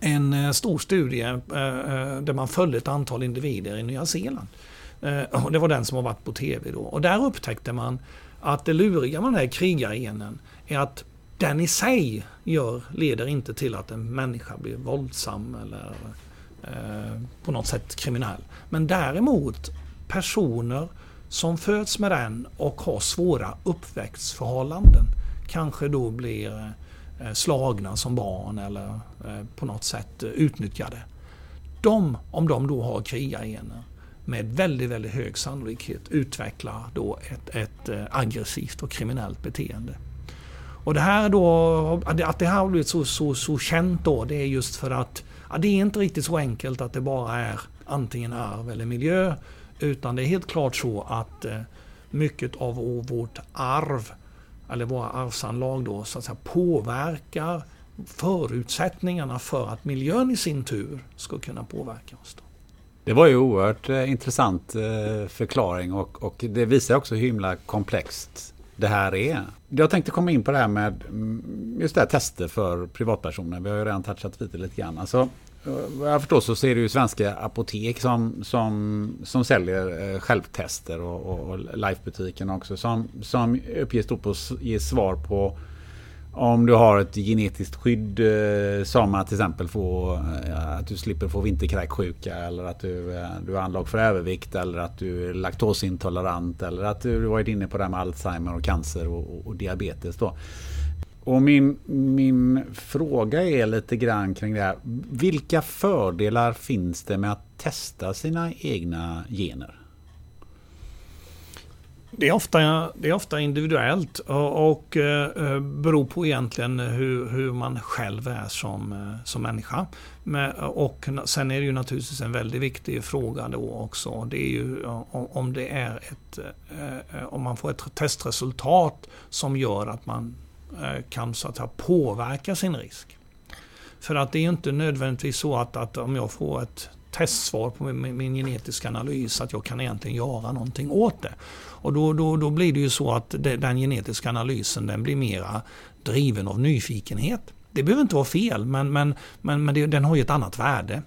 en stor studie där man följde ett antal individer i Nya Zeeland. Och det var den som har varit på tv då. Och där upptäckte man att det luriga med den här krigargenen är att den i sig gör, leder inte till att en människa blir våldsam eller på något sätt kriminell. Men däremot personer som föds med den och har svåra uppväxtförhållanden kanske då blir slagna som barn eller på något sätt utnyttjade. de, om de då har krigagener, med väldigt, väldigt hög sannolikhet utvecklar då ett, ett aggressivt och kriminellt beteende. Och det här då, att det här har blivit så, så, så känt då, det är just för att ja, det är inte riktigt så enkelt att det bara är antingen arv eller miljö, utan det är helt klart så att eh, mycket av vårt arv eller våra arvsanlag då så att säga påverkar förutsättningarna för att miljön i sin tur ska kunna påverka oss då. Det var ju oerhört eh, intressant eh, förklaring och, och det visar också hur himla komplext det här är. Jag tänkte komma in på det här med just det här tester för privatpersoner. Vi har ju redan touchat lite lite grann. Alltså, vad jag förstår så ser det ju svenska apotek som, som, som säljer självtester och, och Life-butiken också som, som uppges då på att ge svar på om du har ett genetiskt skydd som att till exempel få, att du slipper få vinterkräksjuka eller att du, du har anlag för övervikt eller att du är laktosintolerant eller att du, du varit inne på det här med Alzheimer och cancer och, och, och diabetes då. Och min, min fråga är lite grann kring det här. Vilka fördelar finns det med att testa sina egna gener? Det är ofta, det är ofta individuellt och, och eh, beror på egentligen hur, hur man själv är som, som människa. Men, och sen är det ju naturligtvis en väldigt viktig fråga då också. Det är ju om, om det är ett, eh, om man får ett testresultat som gör att man eh, kan så att säga påverka sin risk. För att det är ju inte nödvändigtvis så att, att om jag får ett testsvar på min, min genetiska analys att jag kan egentligen göra någonting åt det. Och då, då, då blir det ju så att det, den genetiska analysen den blir mera driven av nyfikenhet. Det behöver inte vara fel, men, men, men, men det, den har ju ett annat värde.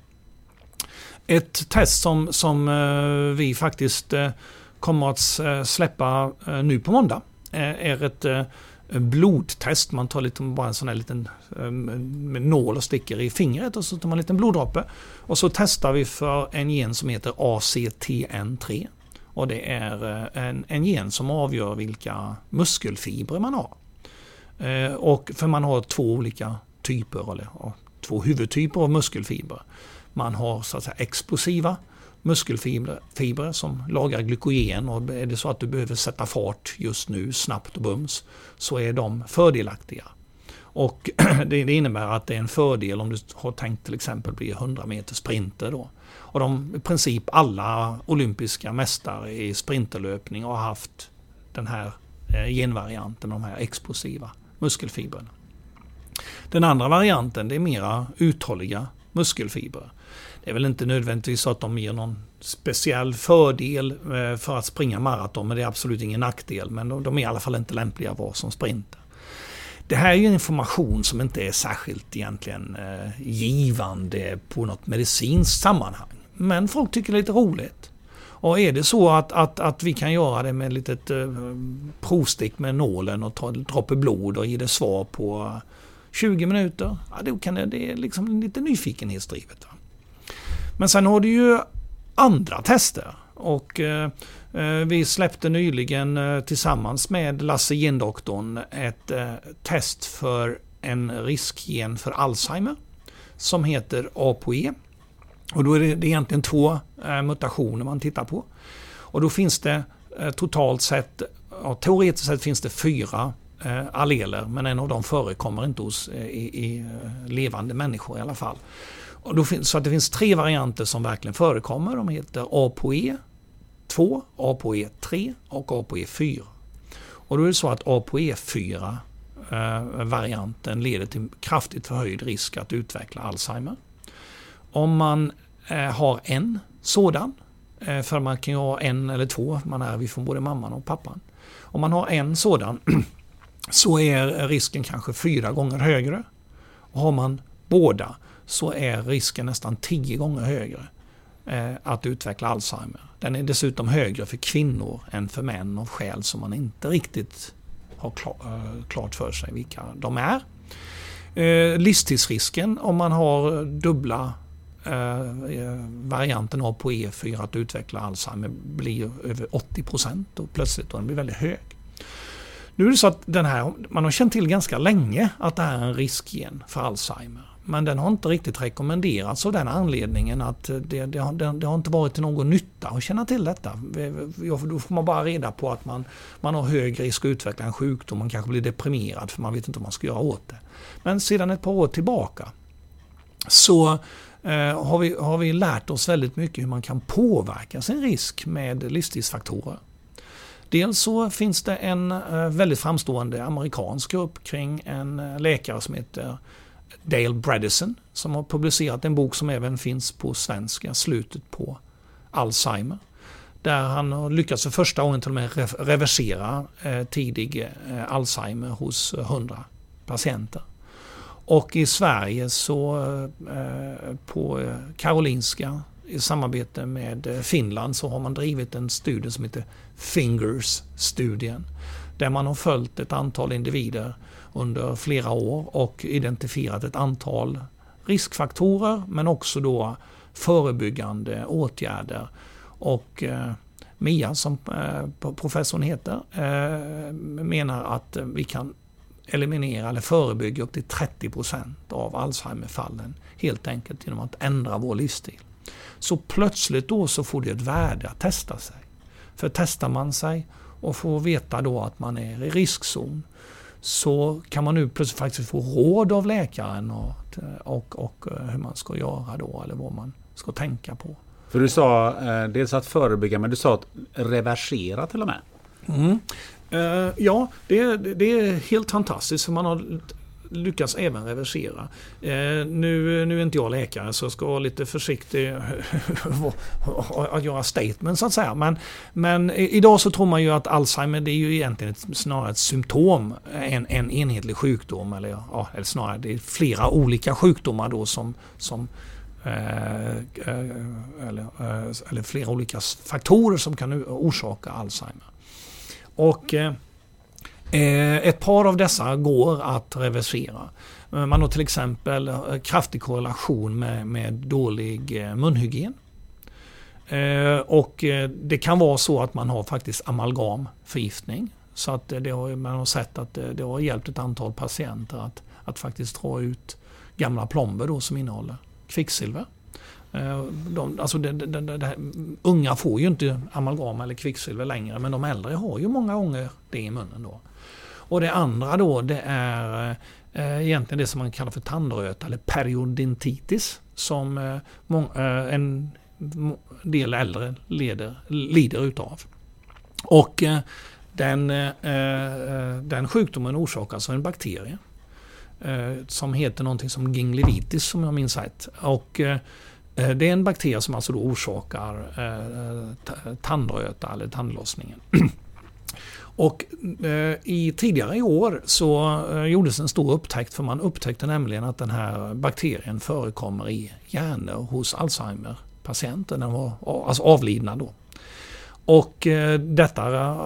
Ett test som, som vi faktiskt kommer att släppa nu på måndag är ett blodtest. Man tar lite, bara en sån här liten nål och sticker i fingret och så tar man en liten bloddroppe. Och så testar vi för en gen som heter A C T N tre. Och det är en, en gen som avgör vilka muskelfibrer man har. Eh, och för man har två olika typer, eller ja, två huvudtyper av muskelfibrer. Man har så att säga explosiva muskelfibrer fibrer som lagrar glykogen. Och är det så att du behöver sätta fart just nu, snabbt och bums, så är de fördelaktiga. Och det innebär att det är en fördel om du har tänkt till exempel bli hundra meter sprinter då. Och de, i princip alla olympiska mästare i sprinterlöpning har haft den här genvarianten, de här explosiva muskelfibrerna. Den andra varianten, det är mera uthålliga muskelfibrer. Det är väl inte nödvändigtvis så att de ger någon speciell fördel för att springa maraton, men det är absolut ingen nackdel. Men de, de är i alla fall inte lämpliga var som sprinter. Det här är ju information som inte är särskilt egentligen eh, givande på något medicinskt sammanhang. Men folk tycker det är lite roligt. Och är det så att, att, att vi kan göra det med ett litet eh, provstick med nålen och ta en droppe blod och ge det svar på tjugo minuter. Ja, då kan det, det är liksom lite nyfikenhetsdrivet. Va? Men sen har du ju andra tester. Och eh, vi släppte nyligen eh, tillsammans med Lasse GenDoktorn ett eh, test för en riskgen för Alzheimer som heter A P O E. Och då är det, det är egentligen två eh, mutationer man tittar på. Och då finns det eh, totalt sett, ja, teoretiskt sett finns det fyra eh, alleler, men en av dem förekommer inte hos eh, i, i levande människor i alla fall. Och då finns, så att det finns tre varianter som verkligen förekommer. De heter A P O E två, A P O E tre och A P O E fyra. Och då är det så att A P O E fyra-varianten leder till kraftigt förhöjd risk att utveckla Alzheimer. Om man har en sådan, för man kan ju ha en eller två, man är vi från både mamman och pappan. Om man har en sådan så är risken kanske fyra gånger högre. Och har man båda så är risken nästan tio gånger högre att utveckla Alzheimer. Den är dessutom högre för kvinnor än för män av skäl som man inte riktigt har klart för sig vilka de är. Livstidsrisken om man har dubbla varianten av på E fyra att utveckla Alzheimer blir över åttio procent och plötsligt då den blir väldigt hög. Nu är det så att den här, man har känt till ganska länge att det här är en riskgen för Alzheimer. Men den har inte riktigt rekommenderats av den anledningen att det, det, det, det har inte varit till någon nytta att känna till detta. Då får man bara reda på att man, man har hög risk att utveckla en sjukdom. Man kanske blir deprimerad för man vet inte vad man ska göra åt det. Men sedan ett par år tillbaka så eh, har, vi, har vi lärt oss väldigt mycket hur man kan påverka sin risk med livsstilsfaktorer. Dels så finns det en eh, väldigt framstående amerikansk grupp kring en eh, läkare som heter Dale Bredesen som har publicerat en bok som även finns på svenska, Slutet på Alzheimer. Där han har lyckats för första gången till och med reversera eh, tidig eh, Alzheimer hos hundra patienter. Och i Sverige så eh, på Karolinska i samarbete med Finland så har man drivit en studie som heter Fingers-studien. Där man har följt ett antal individer under flera år och identifierat ett antal riskfaktorer men också då förebyggande åtgärder. Och eh, Mia, som eh, professorn heter, eh, menar att vi kan eliminera eller förebygga upp till trettio procent av Alzheimerfallen helt enkelt genom att ändra vår livsstil. Så plötsligt då så får det ett värde att testa sig. För testar man sig och får veta då att man är i riskzon så kan man nu plötsligt faktiskt få råd av läkaren och, och, och hur man ska göra då eller vad man ska tänka på. För du sa eh, dels att förebygga men du sa att reversera till och med. Mm. Eh, ja, det, det är helt fantastiskt för man har lyckas även reversera. Eh, nu, nu är inte jag läkare så jag ska vara lite försiktig att göra statements så att säga. Men, men idag så tror man ju att Alzheimer det är ju egentligen ett, snarare ett symptom än en enhetlig sjukdom. Eller, ja, eller snarare det är flera olika sjukdomar då som, som eh, eller, eh, eller flera olika faktorer som kan orsaka Alzheimer. Och eh, ett par av dessa går att reversera. Man har till exempel kraftig korrelation med, med dålig munhygien. Och det kan vara så att man har faktiskt amalgamförgiftning. Så att det har, man har sett att det har hjälpt ett antal patienter att, att faktiskt dra ut gamla plomber då som innehåller kvicksilver. De, alltså de, de, de, de, de, unga får ju inte amalgam eller kvicksilver längre men de äldre har ju många gånger det i munnen då. Och det andra då det är eh, egentligen det som man kallar för tandröta eller periodontitis som eh, mång, eh, en del äldre leder, lider utav. Och eh, den, eh, den sjukdomen orsakas av en bakterie eh, som heter någonting som gingivitis som jag minns rätt. Och eh, det är en bakterie som alltså då orsakar eh, tandröta eller tandlossningen. Och eh, i tidigare i år så eh, gjordes en stor upptäckt för man upptäckte nämligen att den här bakterien förekommer i hjärnor hos Alzheimer-patienter när de var alltså avlidna då. Och eh, detta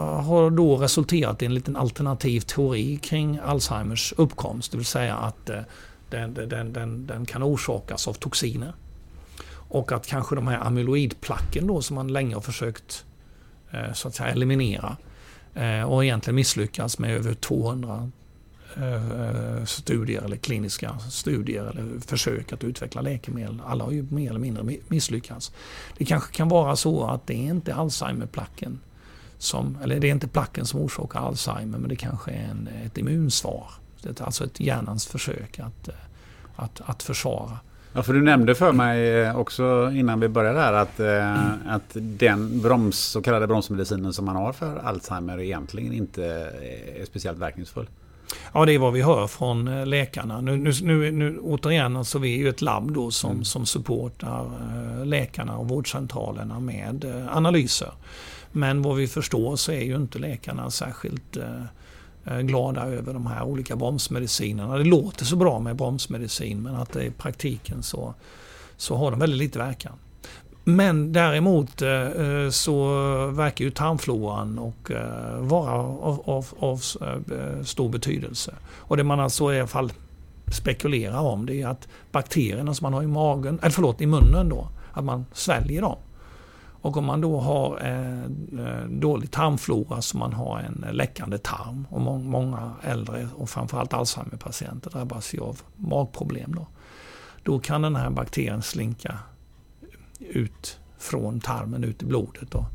har då resulterat i en liten alternativ teori kring Alzheimers uppkomst, det vill säga att eh, den, den, den, den kan orsakas av toxiner. Och att kanske de här amyloidplacken då som man länge har försökt eh, så att säga eliminera eh, och egentligen misslyckats med över tvåhundra eh, studier eller kliniska studier eller försök att utveckla läkemedel. Alla har ju mer eller mindre misslyckats. Det kanske kan vara så att det är inte Alzheimerplacken som, eller det är inte placken som orsakar Alzheimer men det kanske är en, ett immunsvar. Det är alltså ett hjärnans försök att, att, att försvara. Ja, för du nämnde för mig också innan vi började här att, eh, att den broms, så kallade bromsmedicinen som man har för Alzheimer egentligen inte är speciellt verkningsfull. Ja, det är vad vi hör från läkarna. Nu, nu, nu, nu återigen, alltså, vi är ju ett labb då som, mm. som supportar läkarna och vårdcentralerna med analyser. Men vad vi förstår så är ju inte läkarna särskilt eh, glada över de här olika bromsmedicinerna. Det låter så bra med bromsmedicin men att i praktiken så, så har de väldigt lite verkan. Men däremot så verkar ju tarmfloran och vara av, av, av stor betydelse. Och det man alltså i alla fall spekulerar om det är att bakterierna som man har i magen, eller förlåt i munnen då, att man sväljer dem. Och om man då har eh, dålig tarmflora så man har en läckande tarm och må- många äldre och framförallt Alzheimer-patienter drabbas ju av magproblem då. då kan den här bakterien slinka ut från tarmen, ut i blodet då.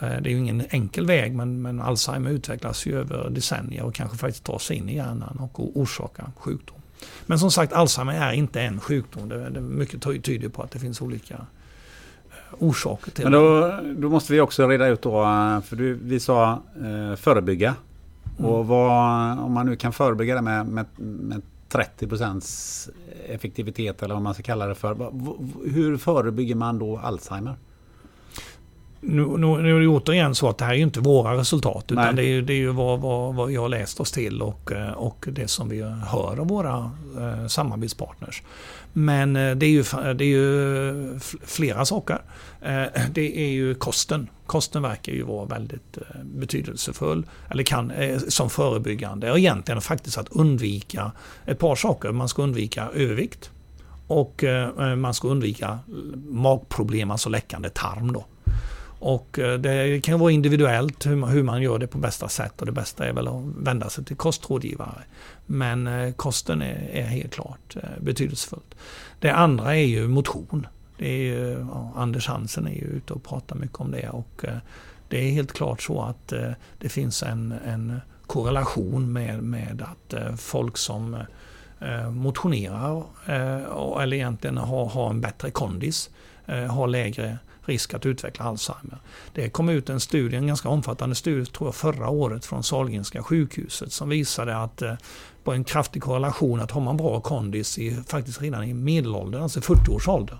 Det är ju ingen enkel väg, men, men Alzheimer utvecklas ju över decennier och kanske faktiskt tar sig in i hjärnan och orsakar sjukdom. Men som sagt, Alzheimer är inte en sjukdom. Det, det mycket tyder på att det finns olika orsaker till. Men då, då måste vi också reda ut då, för du, vi sa eh, förebygga. Mm. Och vad, om man nu kan förebygga det med, med, med trettio procents effektivitet eller vad man ska kalla det för. Hur förebygger man då Alzheimer? Nu, nu, nu är det återigen så att det här är ju inte våra resultat, utan det är, det är ju vad, vad, vad vi har läst oss till och, och det som vi hör av våra eh, samarbetspartners. Men eh, det, är ju, det är ju flera saker. Eh, det är ju kosten. Kosten verkar ju vara väldigt eh, betydelsefull eller kan, eh, som förebyggande. Och egentligen faktiskt att undvika ett par saker. Man ska undvika övervikt och eh, man ska undvika magproblem, alltså läckande tarm då. Och det kan vara individuellt hur man, hur man gör det på bästa sätt, och det bästa är väl att vända sig till kostrådgivare. Men kosten är, är helt klart betydelsefullt. Det andra är ju motion. Det är ju, ja, Anders Hansen är ju ute och pratar mycket om det, och det är helt klart så att det finns en, en korrelation med, med att folk som motionerar eller egentligen har, har en bättre kondis har lägre risk att utveckla Alzheimer. Det kom ut en studie, en ganska omfattande studie tror jag förra året från Sahlgrenska sjukhuset, som visade att eh, på en kraftig korrelation att har man bra kondis i, faktiskt redan i medelåldern, alltså fyrtio-årsåldern,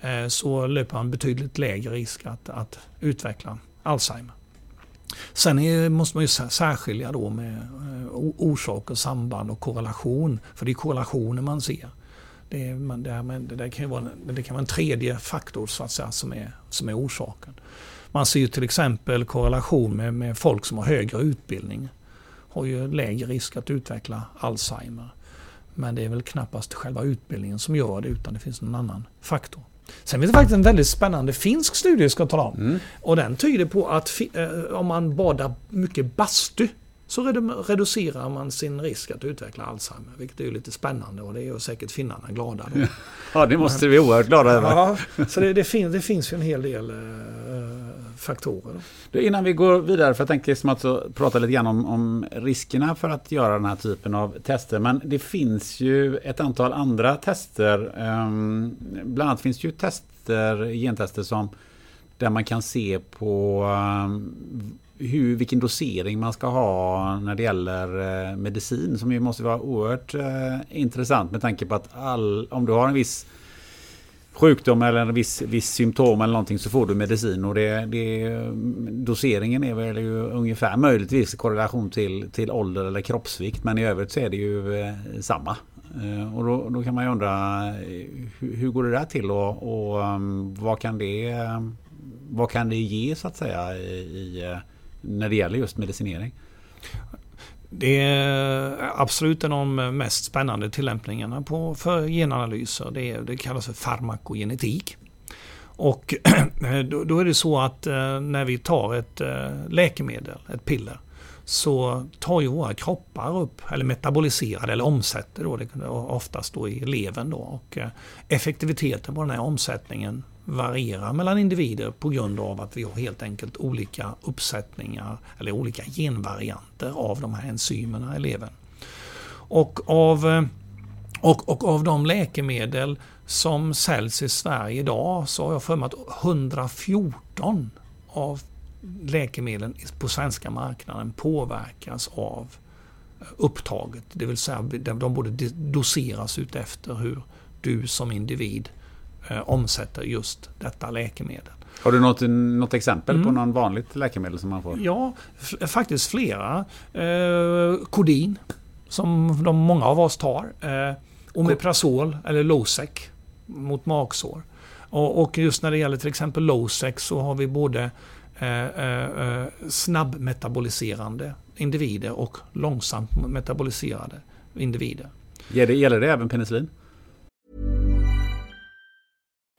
eh, så löper man betydligt lägre risk att, att utveckla Alzheimer. Sen är, måste man ju särskilja då med eh, orsaker, samband och korrelation, för det är korrelationer man ser. Det, man, det, här, det, där kan ju vara, det kan vara en tredje faktor så att säga, som, är, som är orsaken. Man ser ju till exempel korrelation med, med folk som har högre utbildning. Har ju lägre risk att utveckla Alzheimer. Men det är väl knappast själva utbildningen som gör det, utan det finns någon annan faktor. Sen finns det faktiskt en väldigt spännande finsk studie ska jag tala om. Mm. Och den tyder på att fi, eh, om man badar mycket bastu, så reducerar man sin risk att utveckla Alzheimer, vilket är ju lite spännande, och det är ju säkert finnarna glada då. Ja, det måste Men, vi oerhört glada över. Ja, så det, det, fin, det finns ju en hel del eh, faktorer. Då, innan vi går vidare, för jag tänker som att prata lite grann om, om riskerna för att göra den här typen av tester, men det finns ju ett antal andra tester. Um, bland annat finns det ju tester, gentester som, där man kan se på um, hur, vilken dosering man ska ha när det gäller medicin, som ju måste vara oerhört eh, intressant med tanke på att all, om du har en viss sjukdom eller en viss, viss symptom eller någonting, så får du medicin, och det, det, doseringen är väl ju ungefär möjligtvis i korrelation till, till ålder eller kroppsvikt, men i övrigt så är det ju eh, samma. Eh, och då, då kan man ju undra hur, hur går det där till, och, och um, vad, kan det, vad kan det ge så att säga i, i när det gäller just medicinering? Det är absolut en av de mest spännande tillämpningarna på, för genanalyser. Det, är, det kallas för farmakogenetik. Och då, då är det så att när vi tar ett läkemedel, ett piller, så tar ju våra kroppar upp, eller metaboliserar eller omsätter, då, det oftast då i levern. Då, och effektiviteten på den här omsättningen varierar mellan individer på grund av att vi har helt enkelt olika uppsättningar eller olika genvarianter av de här enzymerna i levern. Och av, och, och av de läkemedel som säljs i Sverige idag, så har jag för mig att hundrafjorton av läkemedlen på svenska marknaden påverkas av upptaget. Det vill säga de borde doseras ut efter hur du som individ omsätter just detta läkemedel. Har du något, något exempel mm. på någon vanligt läkemedel som man får? Ja, f- faktiskt flera. Eh, kodin, som de många av oss tar. Eh, omeprazol eller Losec mot magsår. Och, och just när det gäller till exempel Losec, så har vi både eh, eh, snabbmetaboliserande individer och långsamt metaboliserade individer. Gäller det även penicillin?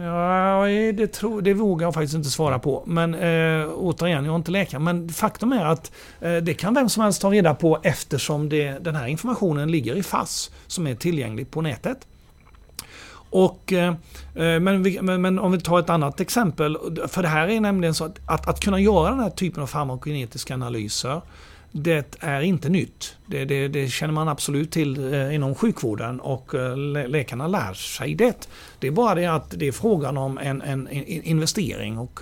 Ja, det, tror, det vågar jag faktiskt inte svara på. Men eh, återigen, jag är inte läkare. Men faktum är att eh, det kan vem som helst ta reda på, eftersom det, den här informationen ligger i F A S som är tillgänglig på nätet. Och, eh, men, vi, men, men om vi tar ett annat exempel. För det här är nämligen så att, att, att kunna göra den här typen av farmakokinetiska analyser, det är inte nytt. Det, det, det känner man absolut till eh, inom sjukvården, och eh, läkarna lär sig det. Det är bara det att det är frågan om en, en, en investering. Och,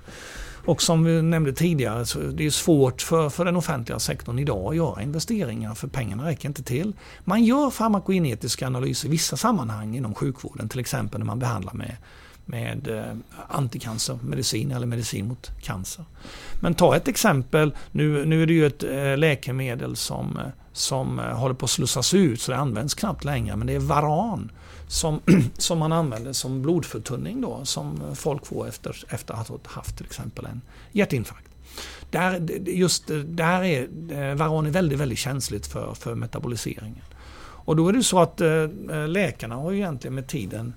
och som vi nämnde tidigare, så det är svårt för, för den offentliga sektorn idag att göra investeringar, för pengarna räcker inte till. Man gör farmakogenetiska analyser i vissa sammanhang inom sjukvården, till exempel när man behandlar med med anticancermedicin eller medicin mot cancer. Men ta ett exempel, nu, nu är det ju ett läkemedel som, som håller på att slussas ut, så det används knappt längre, men det är Varan som, som man använder som blodförtunning då, som folk får efter, efter att ha haft till exempel en hjärtinfarkt. Där, just där är Varan är väldigt, väldigt känsligt för, för metaboliseringen. Och då är det så att läkarna har ju egentligen med tiden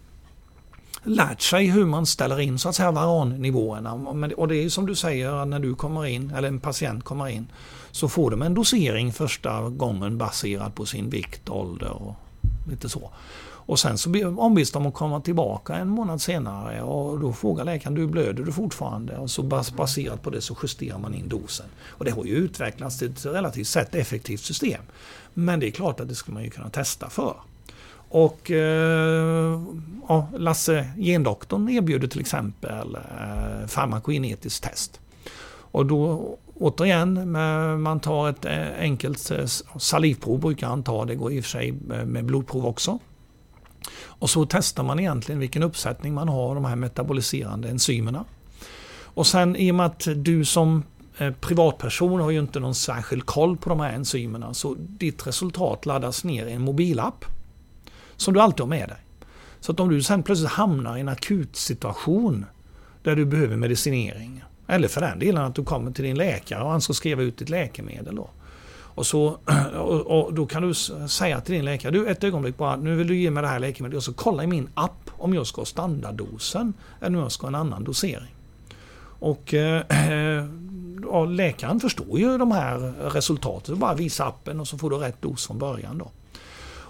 lärt sig hur man ställer in så att säga varannivåerna. Och det är som du säger, när du kommer in eller en patient kommer in, så får de en dosering första gången baserad på sin vikt, ålder och lite så. Och sen så ombeds de att komma tillbaka en månad senare, och då frågar läkaren, du blöder du fortfarande? Och så baserat på det så justerar man in dosen. Och det har ju utvecklats till ett relativt sett effektivt system. Men det är klart att det ska man ju kunna testa för. Och ja, Lasse, GenDoktorn, erbjuder till exempel eh, farmakogenetiskt test. Och då återigen, man tar ett enkelt salivprov, brukar han ta, det går i och för sig med blodprov också. Och så testar man egentligen vilken uppsättning man har av de här metaboliserande enzymerna. Och sen, i och med att du som privatperson har ju inte någon särskild koll på de här enzymerna, så ditt resultat laddas ner i en mobilapp som du alltid har med dig. Så att om du sen plötsligt hamnar i en akut situation där du behöver medicinering, eller för den delen att du kommer till din läkare och han ska skriva ut ditt läkemedel då. Och, så, och, och då kan du säga till din läkare, du, ett ögonblick bara, nu vill du ge mig det här läkemedlet, och så kolla i min app om jag ska ha standarddosen eller om jag ska ha en annan dosering. Och eh, ja, läkaren förstår ju de här resultaten, så bara visa appen och så får du rätt dos från början då.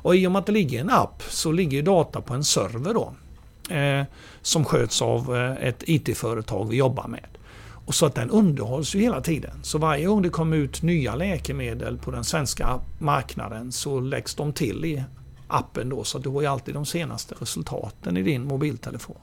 Och i och med att det ligger en app, så ligger data på en server då, eh, som sköts av ett I T-företag vi jobbar med. Och så att den underhålls ju hela tiden. Så varje gång det kommer ut nya läkemedel på den svenska marknaden, så läggs de till i appen då, så att du har ju alltid de senaste resultaten i din mobiltelefon.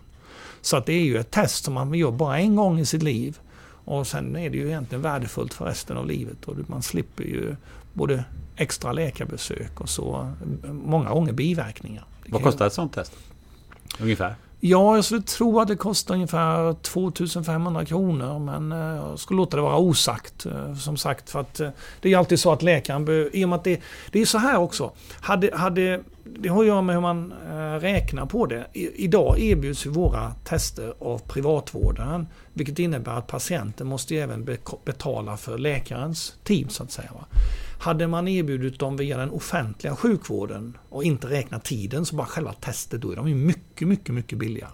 Så att det är ju ett test som man gör bara en gång i sitt liv, och sen är det ju egentligen värdefullt för resten av livet, och man slipper ju både extra läkarbesök och så många gånger biverkningar. Det Vad kostar ju... ett sånt test? Ungefär? Ja, jag skulle tro att det kostar ungefär tvåtusen femhundra kronor, men jag skulle låta det vara osagt. Som sagt, för att det är alltid så att läkaren bör, i och med att det, det är så här också. Hade, hade, det har att göra med hur man räknar på det. I, idag erbjuds våra tester av privatvårdaren, vilket innebär att patienten måste även betala för läkarens tid, så att säga. Hade man erbjudit dem via den offentliga sjukvården och inte räknat tiden, så bara själva testet, då är de ju mycket, mycket, mycket billigare.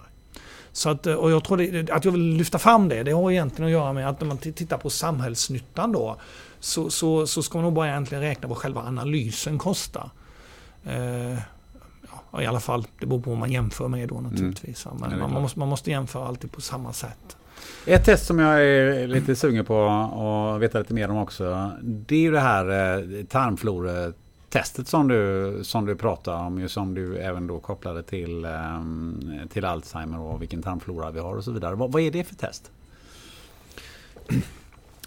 Så att, och jag tror det, att jag vill lyfta fram det, det har egentligen att göra med att när man tittar på samhällsnyttan då, så, så, så ska man nog bara egentligen räkna vad själva analysen kostar. Eh, ja, i alla fall, det beror på vad man jämför med då naturligtvis. Mm. Men man, man, måste, man måste jämföra alltid på samma sätt. Ett test som jag är lite sugen på och veta lite mer om också, det är ju det här tarmfloretestet som du, som du pratar om, som du även då kopplade till, till Alzheimer och vilken tarmflora vi har och så vidare. Vad, vad är det för test?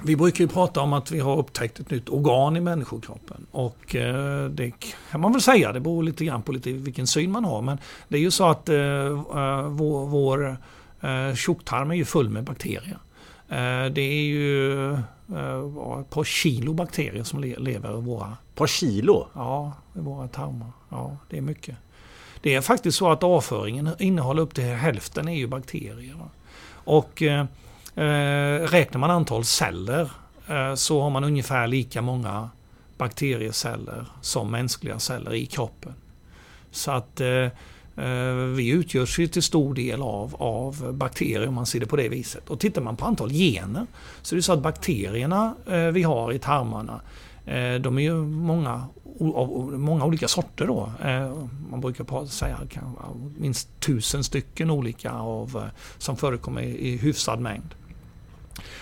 Vi brukar ju prata om att vi har upptäckt ett nytt organ i människokroppen, och eh, det kan man väl säga, det beror lite grann på lite vilken syn man har, men det är ju så att eh, vår, vår eh, tjocktarm är ju full med bakterier. Eh, det är ju eh, ett par kilo bakterier som le- lever i våra... Par kilo? Ja, i våra tarmar. Ja, det är mycket. Det är faktiskt så att avföringen innehåller upp till hälften är ju bakterier. Va? Och... Eh, Eh, räknar man antal celler eh, så har man ungefär lika många bakterieceller som mänskliga celler i kroppen. Så att eh, eh, vi utgörs ju till stor del av, av bakterier, om man ser det på det viset. Och tittar man på antal gener, så är det så att bakterierna eh, vi har i tarmarna, eh, de är ju många, o, o, många olika sorter då. Eh, man brukar säga kan, minst tusen stycken olika av, som förekommer i, i hyfsad mängd.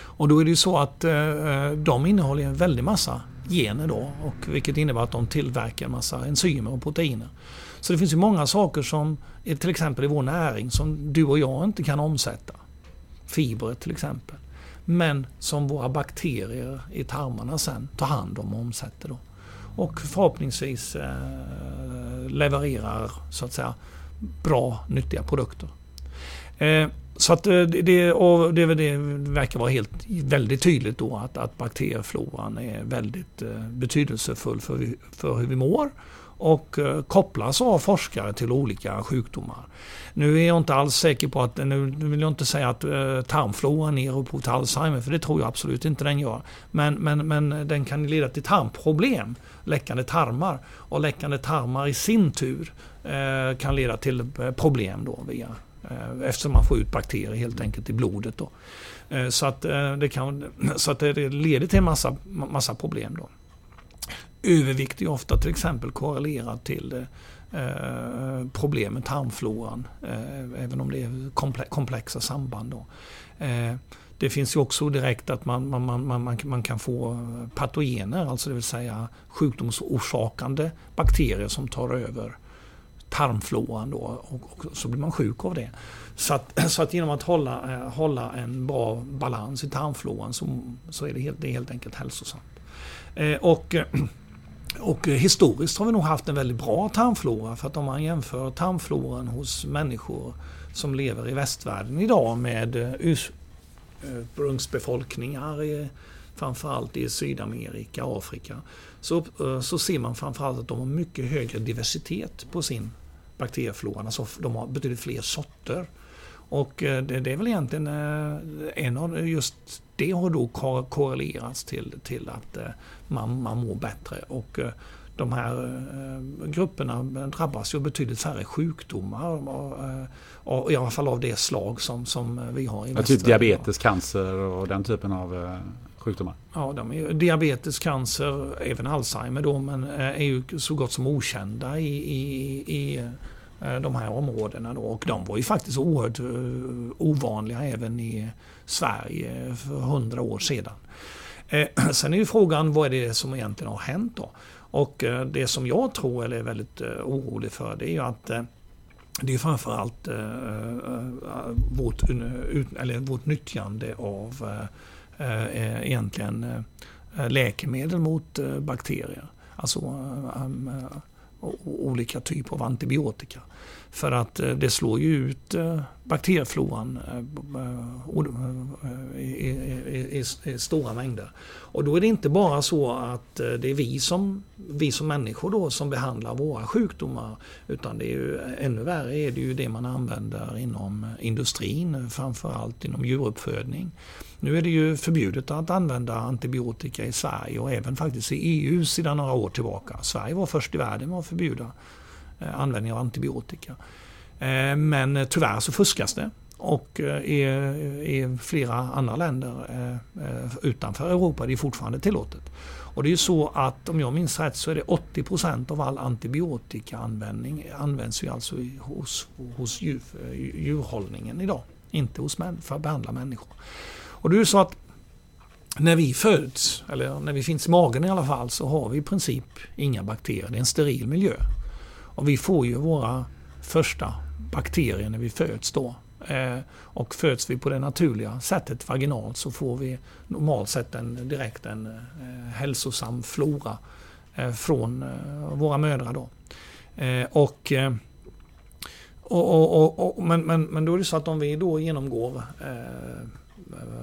Och då är det ju så att eh, de innehåller en väldig massa gener då, och vilket innebär att de tillverkar en massa enzymer och proteiner. Så det finns ju många saker som är till exempel i vår näring som du och jag inte kan omsätta. Fibrer till exempel. Men som våra bakterier i tarmarna sen tar hand om och omsätter då. Och förhoppningsvis eh, levererar så att säga bra, nyttiga produkter. Eh, Så att det, och det, det verkar vara helt, väldigt tydligt då att, att bakteriefloran är väldigt betydelsefull för, vi, för hur vi mår, och kopplas av forskare till olika sjukdomar. Nu är jag inte alls säker på att, nu vill jag inte säga att tarmfloran är upphov till Alzheimer, för det tror jag absolut inte den gör. Men, men, men den kan leda till tarmproblem, läckande tarmar, och läckande tarmar i sin tur kan leda till problem då via, eftersom man får ut bakterier helt enkelt i blodet då. Så att det, kan, så att det leder till en massa, massa problem då. Övervikt är ofta till exempel korrelerat till eh, problem med tarmfloran, eh, även om det är komplexa samband då. Eh, det finns ju också direkt att man, man, man, man, man kan få patogener, alltså det vill säga sjukdomsorsakande bakterier som tar över tarmfloran då, och, och så blir man sjuk av det. Så att, så att genom att hålla, eh, hålla en bra balans i tarmfloran så, så är det helt, det är helt enkelt hälsosamt. Eh, och, och historiskt har vi nog haft en väldigt bra tarmflora, för att om man jämför tarmfloran hos människor som lever i västvärlden idag med ursprungsbefolkningar i, framförallt i Sydamerika och Afrika, så, så ser man framförallt att de har mycket högre diversitet på sin bakterieflora. Alltså de har betydligt fler sorter. Och det, det är väl egentligen en av, just det har då korrelerats till, till att man, man mår bättre. Och de här grupperna drabbas ju av betydligt färre sjukdomar, i alla fall av det slag som, som vi har i västvärlden. Typ diabetes, cancer och den typen av... sjukdomar. Ja, de är, diabetes, cancer, även Alzheimer då, men är ju så gott som okända i, i, i de här områdena då. Och de var ju faktiskt oerhört ovanliga även i Sverige för hundra år sedan. Eh, sen är ju frågan, vad är det som egentligen har hänt då? Och det som jag tror, eller är väldigt orolig för, det är ju att det är framförallt eh, vårt, eller vårt nyttjande av egentligen läkemedel mot bakterier, alltså olika typer av antibiotika, för att det slår ju ut bakteriefloran i, i, i, i stora mängder. Och då är det inte bara så att det är vi som, vi som människor då som behandlar våra sjukdomar, utan det är ju ännu värre är det ju det man använder inom industrin, framförallt inom djuruppfödning. Nu är det ju förbjudet att använda antibiotika i Sverige och även faktiskt i E U sedan några år tillbaka. Sverige var först i världen med att förbjuda användning av antibiotika. Men tyvärr så fuskas det. Och i, i flera andra länder utanför Europa det är fortfarande tillåtet. Och det är ju så att om jag minns rätt så är det åttio procent av all antibiotikaanvändning används ju alltså hos, hos djur, djurhållningen idag. Inte hos män för att behandla människor. Och det är ju så att när vi föds, eller när vi finns i magen i alla fall, så har vi i princip inga bakterier. Det är en steril miljö. Och vi får ju våra första bakterier när vi föds då. Och föds vi på det naturliga sättet vaginalt så får vi normalt sett en, direkt en eh, hälsosam flora eh, från eh, våra mödrar då. Eh, och, eh, och, och, och, och, men, men, men då är det så att om vi då genomgår eh,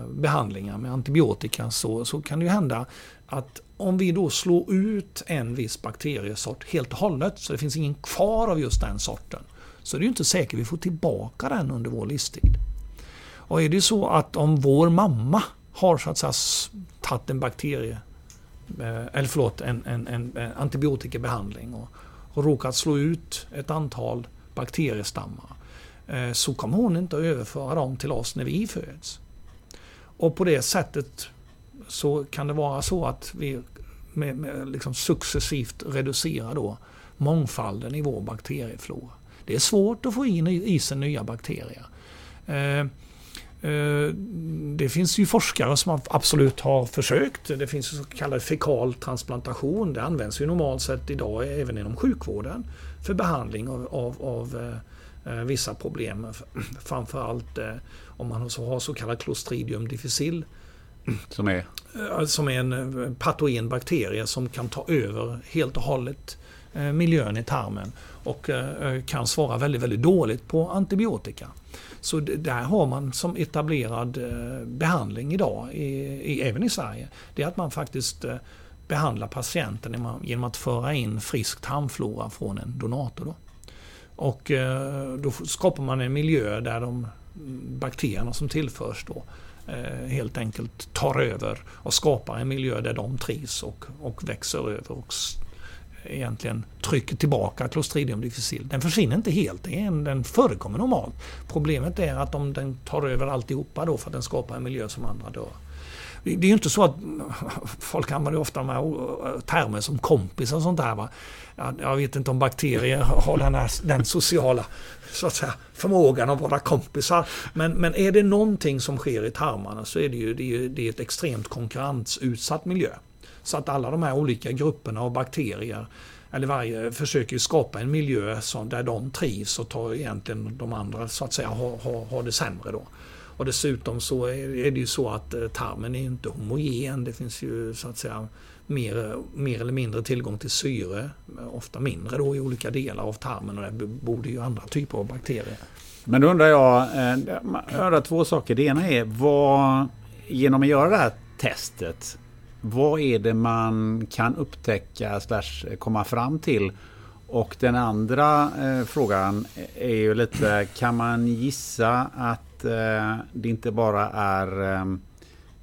behandlingar med antibiotika så, så kan det ju hända att om vi då slår ut en viss bakteriesort helt och hållet så det finns ingen kvar av just den sorten. Så det är ju inte säkert att vi får tillbaka den under vår livstid. Och är det så att om vår mamma har så att säga tagit en bakterie, eller förlåt, en, en, en antibiotikabehandling och, och råkat slå ut ett antal bakteriestammar så kommer hon inte att överföra dem till oss när vi föds. Och på det sättet så kan det vara så att vi med, med liksom successivt reducerar då mångfalden i vår bakterieflora. Det är svårt att få in i sig nya bakterier. Eh, eh, det finns ju forskare som absolut har försökt. Det finns så kallad fekal transplantation. Det används ju normalt sett idag även inom sjukvården för behandling av, av, av eh, vissa problem. Framförallt eh, om man så har så kallad Clostridium difficile. Som är? Eh, som är en patogen bakterie som kan ta över helt och hållet miljön i tarmen och kan svara väldigt, väldigt dåligt på antibiotika. Så där har man som etablerad behandling idag, i, i, även i Sverige, det är att man faktiskt behandlar patienten genom att föra in frisk tarmflora från en donator. Då. Och då skapar man en miljö där de bakterierna som tillförs då helt enkelt tar över och skapar en miljö där de trivs och, och växer över och egentligen trycker tillbaka Clostridium difficile. Den försvinner inte helt, den förekommer normalt. Problemet är att om den tar över alltihopa då för att den skapar en miljö som andra dör. Det är ju inte så att folk använder ofta de här termer som kompis och sånt där. Va? Jag vet inte om bakterier har den, här, den sociala så att säga, förmågan att vara kompisar. Men, men är det någonting som sker i tarmarna så är det ju, det är ju det är ett extremt konkurrensutsatt miljö. Så att alla de här olika grupperna av bakterier eller varje försöker skapa en miljö som, där de trivs och tar egentligen de andra så att säga har, har, har det sämre då. Och dessutom så är det ju så att tarmen är inte homogen. Det finns ju så att säga mer, mer eller mindre tillgång till syre, ofta mindre då i olika delar av tarmen och där borde ju andra typer av bakterier. Men då undrar jag, jag hör två saker. Det ena är vad, genom att göra det här testet, vad är det man kan upptäcka slash komma fram till? Och den andra eh, frågan är ju lite, kan man gissa att eh, det inte bara är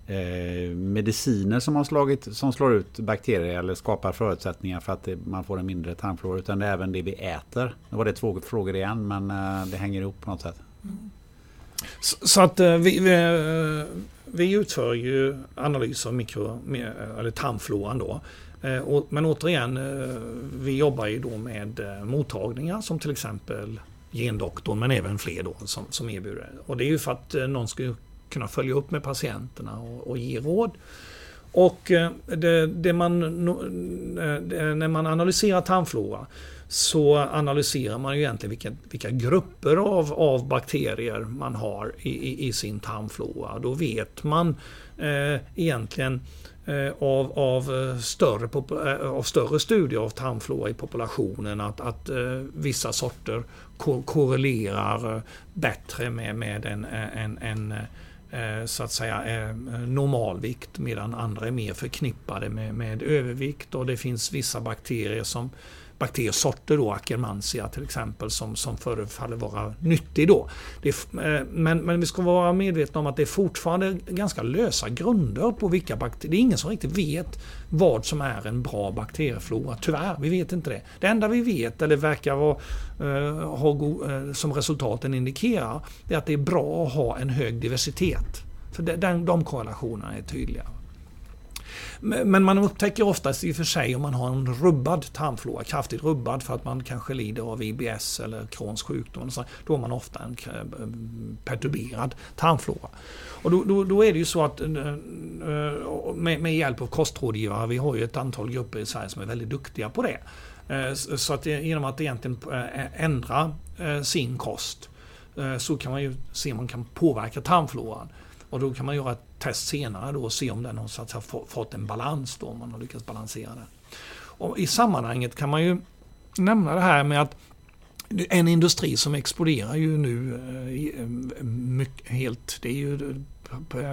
eh, mediciner som har slagit, som slår ut bakterier eller skapar förutsättningar för att det, man får en mindre tarmflora, utan det är även det vi äter? Det var det två frågor igen, men eh, det hänger ihop på något sätt. Mm. Så, så att eh, vi... vi eh, Vi utför ju analys av mikro, eller tarmfloran då. Men återigen, vi jobbar ju då med mottagningar som till exempel GenDoktorn, men även fler då som, som erbjuder. Och det är ju för att någon ska kunna följa upp med patienterna och, och ge råd. Och det, det man, när man analyserar tarmflora så analyserar man ju egentligen vilka, vilka grupper av, av bakterier man har i, i, i sin tarmflora. Då vet man eh, egentligen eh, av, av, större, av större studier av tarmflora i populationen att, att eh, vissa sorter ko- korrelerar bättre med, med en, en, en så att säga normalvikt, medan andra är mer förknippade med, med övervikt, och det finns vissa bakterier som bakteriesorter då, Akkermansia till exempel, som, som förefaller vara nyttig då. Det, men, men vi ska vara medvetna om att det är fortfarande ganska lösa grunder på vilka bakterier. Det är ingen som riktigt vet vad som är en bra bakterieflora. Tyvärr, vi vet inte det. Det enda vi vet, eller verkar vara, eh, ha go- eh, som resultaten indikerar, är att det är bra att ha en hög diversitet. För den, de korrelationerna är tydliga. Men man upptäcker oftast i och för sig om man har en rubbad tarmflora, kraftigt rubbad för att man kanske lider av I B S eller Crohns sjukdom. Då har man ofta en perturberad tarmflora. Och då, då, då är det ju så att med, med hjälp av kostrådgivare, vi har ju ett antal grupper i Sverige som är väldigt duktiga på det. Så att genom att egentligen ändra sin kost så kan man ju se om man kan påverka tarmfloran. Och då kan man göra ett test senare då och se om den har så att säga, fått en balans då, om man har lyckats balansera den. Och i sammanhanget kan man ju nämna det här med att en industri som exploderar ju nu mycket, helt, det är ju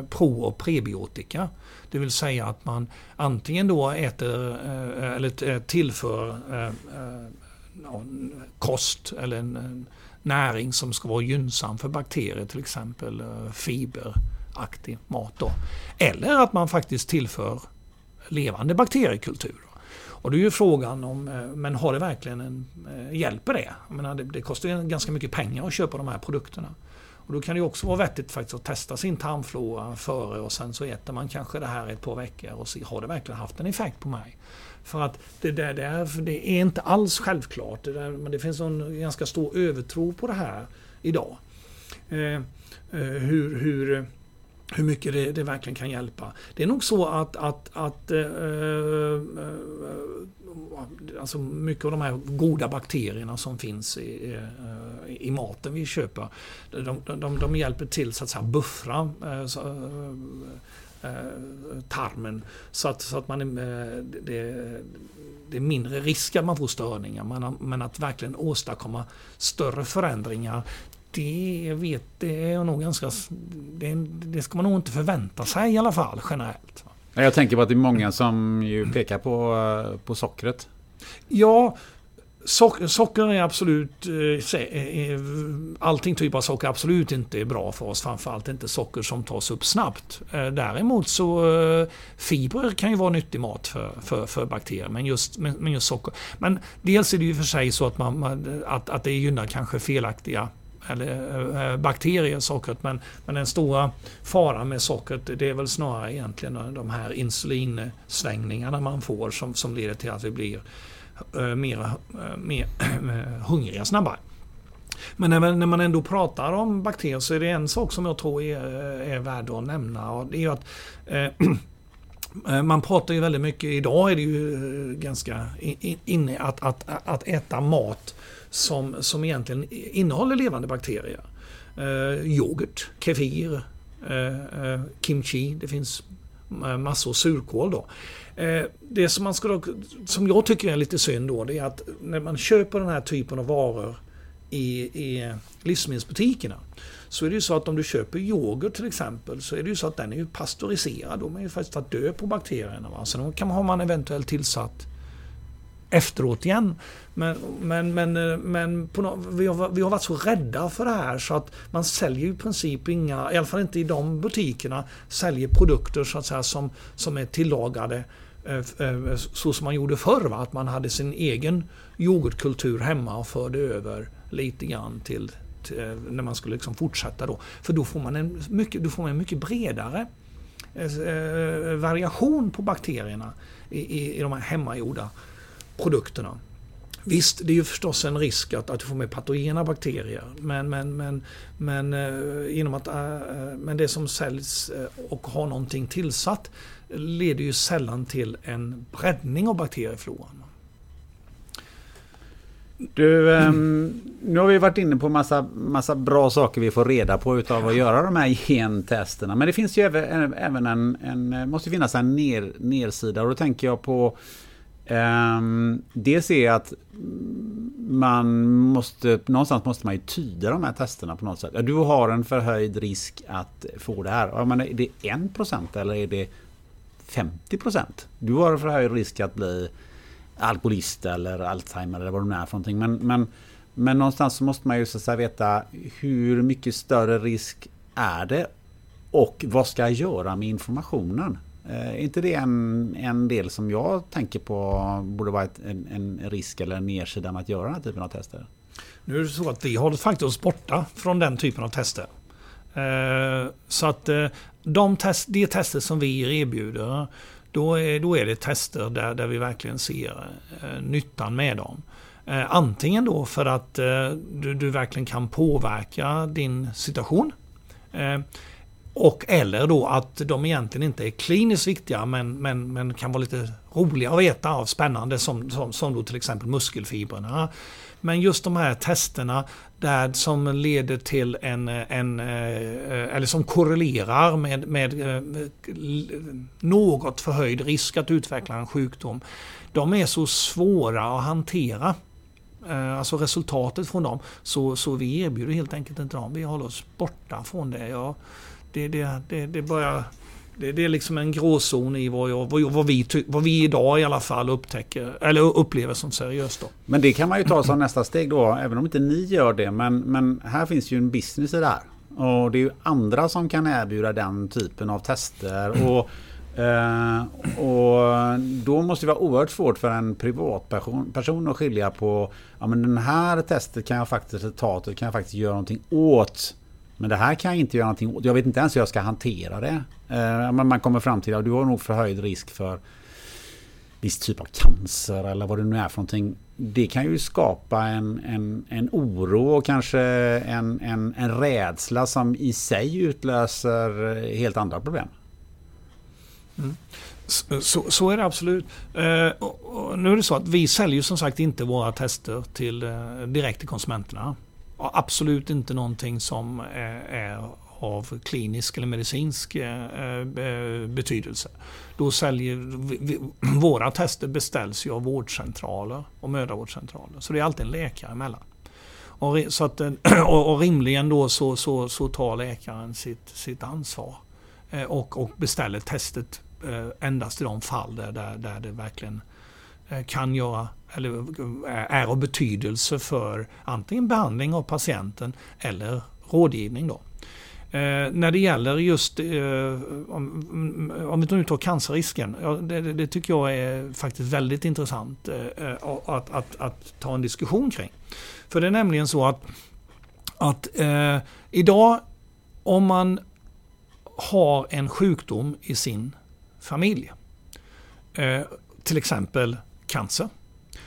pro- och prebiotika. Det vill säga att man antingen då äter eller tillför ja, kost eller en näring som ska vara gynnsam för bakterier, till exempel fiberaktig mat då. Eller att man faktiskt tillför levande bakteriekultur. Och det är ju frågan om, men har det verkligen en, hjälper det? Jag menar, det, det kostar ganska mycket pengar att köpa de här produkterna. Och då kan det ju också vara vettigt faktiskt att testa sin tarmflora före och sen så äter man kanske det här ett par veckor och se, har det verkligen haft en effekt på mig? För att det, där, det, är, det är inte alls självklart, det där, men det finns en ganska stor övertro på det här idag. Eh, hur, hur, hur mycket det, det verkligen kan hjälpa. Det är nog så att, att, att eh, alltså mycket av de här goda bakterierna som finns i, i, i maten vi köper, de, de, de hjälper till så att säga buffra eh, så, tarmen så att, så att man är, det, det är mindre risk att man får störningar, men, men att verkligen åstadkomma större förändringar, det vet det är nog ganska det, det ska man nog inte förvänta sig i alla fall generellt. Jag tänker på att det är många som ju pekar på, på sockret. Ja, Socker, socker är absolut, allting typ av socker absolut inte är bra för oss, framförallt inte socker som tas upp snabbt. Däremot så fibrer kan ju vara nyttig mat för, för, för bakterier, men just, men just socker. Men dels är det ju för sig så att, man, att, att det gynnar kanske felaktiga eller bakterier i sockret, men, men den stora faran med sockret, det är väl snarare egentligen de här insulinsvängningarna man får som, som leder till att vi blir Mer, mer hungriga snabbare. Men när man ändå pratar om bakterier så är det en sak som jag tror är, är värd att nämna, och det är ju att eh, man pratar ju väldigt mycket, idag är det ju ganska inne att, att, att äta mat som, som egentligen innehåller levande bakterier. Eh, yoghurt, kefir, eh, kimchi, det finns massor surkål då. Det som, man skulle, som jag tycker är lite synd då, det är att när man köper den här typen av varor i, i livsmedelsbutikerna, så är det ju så att om du köper yoghurt till exempel, så är det ju så att den är ju pastöriserad. De är ju faktiskt att dö på bakterierna. Va? Så då kan man, har man eventuellt tillsatt efteråt igen. Men, men, men, men på no- vi, har, vi har varit så rädda för det här så att man säljer i princip inga, i alla fall inte i de butikerna, säljer produkter så att säga, som, som är tillagade eh, så som man gjorde förr. Va? Att man hade sin egen yoghurtkultur hemma och förde över lite grann till, till när man skulle liksom fortsätta då. För då får man en mycket, då får man en mycket bredare eh, variation på bakterierna i, i, i de här hemmagjorda produkterna. Visst, det är ju förstås en risk att, att du får med patogena bakterier, men, men, men, men, eh, inom att, eh, men det som säljs eh, och har någonting tillsatt leder ju sällan till en breddning av bakteriefloran. Du, eh, nu har vi varit inne på massa, massa bra saker vi får reda på utav att göra de här gentesterna, men det finns ju även, även en, en, måste finnas en ner, nedsida, och då tänker jag på Um, dels är att man måste, någonstans måste man ju tyda de här testerna på något sätt. Du har en förhöjd risk att få det här. Menar, är det en procent eller är det femtio procent? Du har en förhöjd risk att bli alkoholist eller Alzheimer eller vad de är för någonting. Men, men, men någonstans så måste man ju så veta hur mycket större risk är det och vad ska jag göra med informationen? Är inte det en, en del som jag tänker på borde vara ett, en, en risk eller en nedsida med att göra den här typen av tester? Nu är det så att vi håller faktiskt oss borta från den typen av tester. Eh, så att eh, de, test, de tester som vi erbjuder, då är, då är det tester där, där vi verkligen ser eh, nyttan med dem. Eh, antingen då för att eh, du, du verkligen kan påverka din situation. Eh, Och eller då att de egentligen inte är kliniskt viktiga men, men, men kan vara lite roliga att veta av, spännande som, som, som då till exempel muskelfibrerna. Men just de här testerna där som leder till en, en eller som korrelerar med, med något förhöjd risk att utveckla en sjukdom, de är så svåra att hantera. Alltså resultatet från dem, så, så vi erbjuder helt enkelt inte dem. Vi håller oss borta från det. Ja, det, det, det, det, börjar, det, det är liksom en gråzon i vad, jag, vad, vad, vi, vad vi idag i alla fall upptäcker, eller upplever som seriöst. Då. Men det kan man ju ta som nästa steg då, även om inte ni gör det. Men, men här finns ju en business i det här. Och det är ju andra som kan erbjuda den typen av tester. Och Uh, och då måste det vara oerhört svårt för en privatperson person att skilja på, ja men den här testet kan jag faktiskt resultatet kan jag faktiskt göra någonting åt, men det här kan jag inte göra någonting åt, jag vet inte ens hur jag ska hantera det. Uh, men man kommer fram till att du har nog förhöjd risk för viss typ av cancer eller vad det nu är för någonting. Det kan ju skapa en, en, en oro och kanske en, en, en rädsla som i sig utlöser helt andra problem. Mm. Så, så, så är det absolut. Eh, och, och nu är det så att vi säljer som sagt inte våra tester till, eh, direkt till konsumenterna. Och absolut inte någonting som eh, är av klinisk eller medicinsk eh, betydelse. Då säljer vi, vi, våra tester beställs ju av vårdcentraler och mödravårdscentraler. Så det är alltid en läkare emellan. Och, så att, och, och rimligen då så, så, så tar läkaren sitt, sitt ansvar. Och, och beställer testet endast i de fall där, där, där det verkligen kan göra eller är av betydelse för antingen behandling av patienten eller rådgivning. Då. Eh, när det gäller just eh, om, om vi nu tar cancerrisken, ja, det, det tycker jag är faktiskt väldigt intressant eh, att, att, att ta en diskussion kring. För det är nämligen så att, att eh, idag om man har en sjukdom i sin familj, eh, till exempel cancer.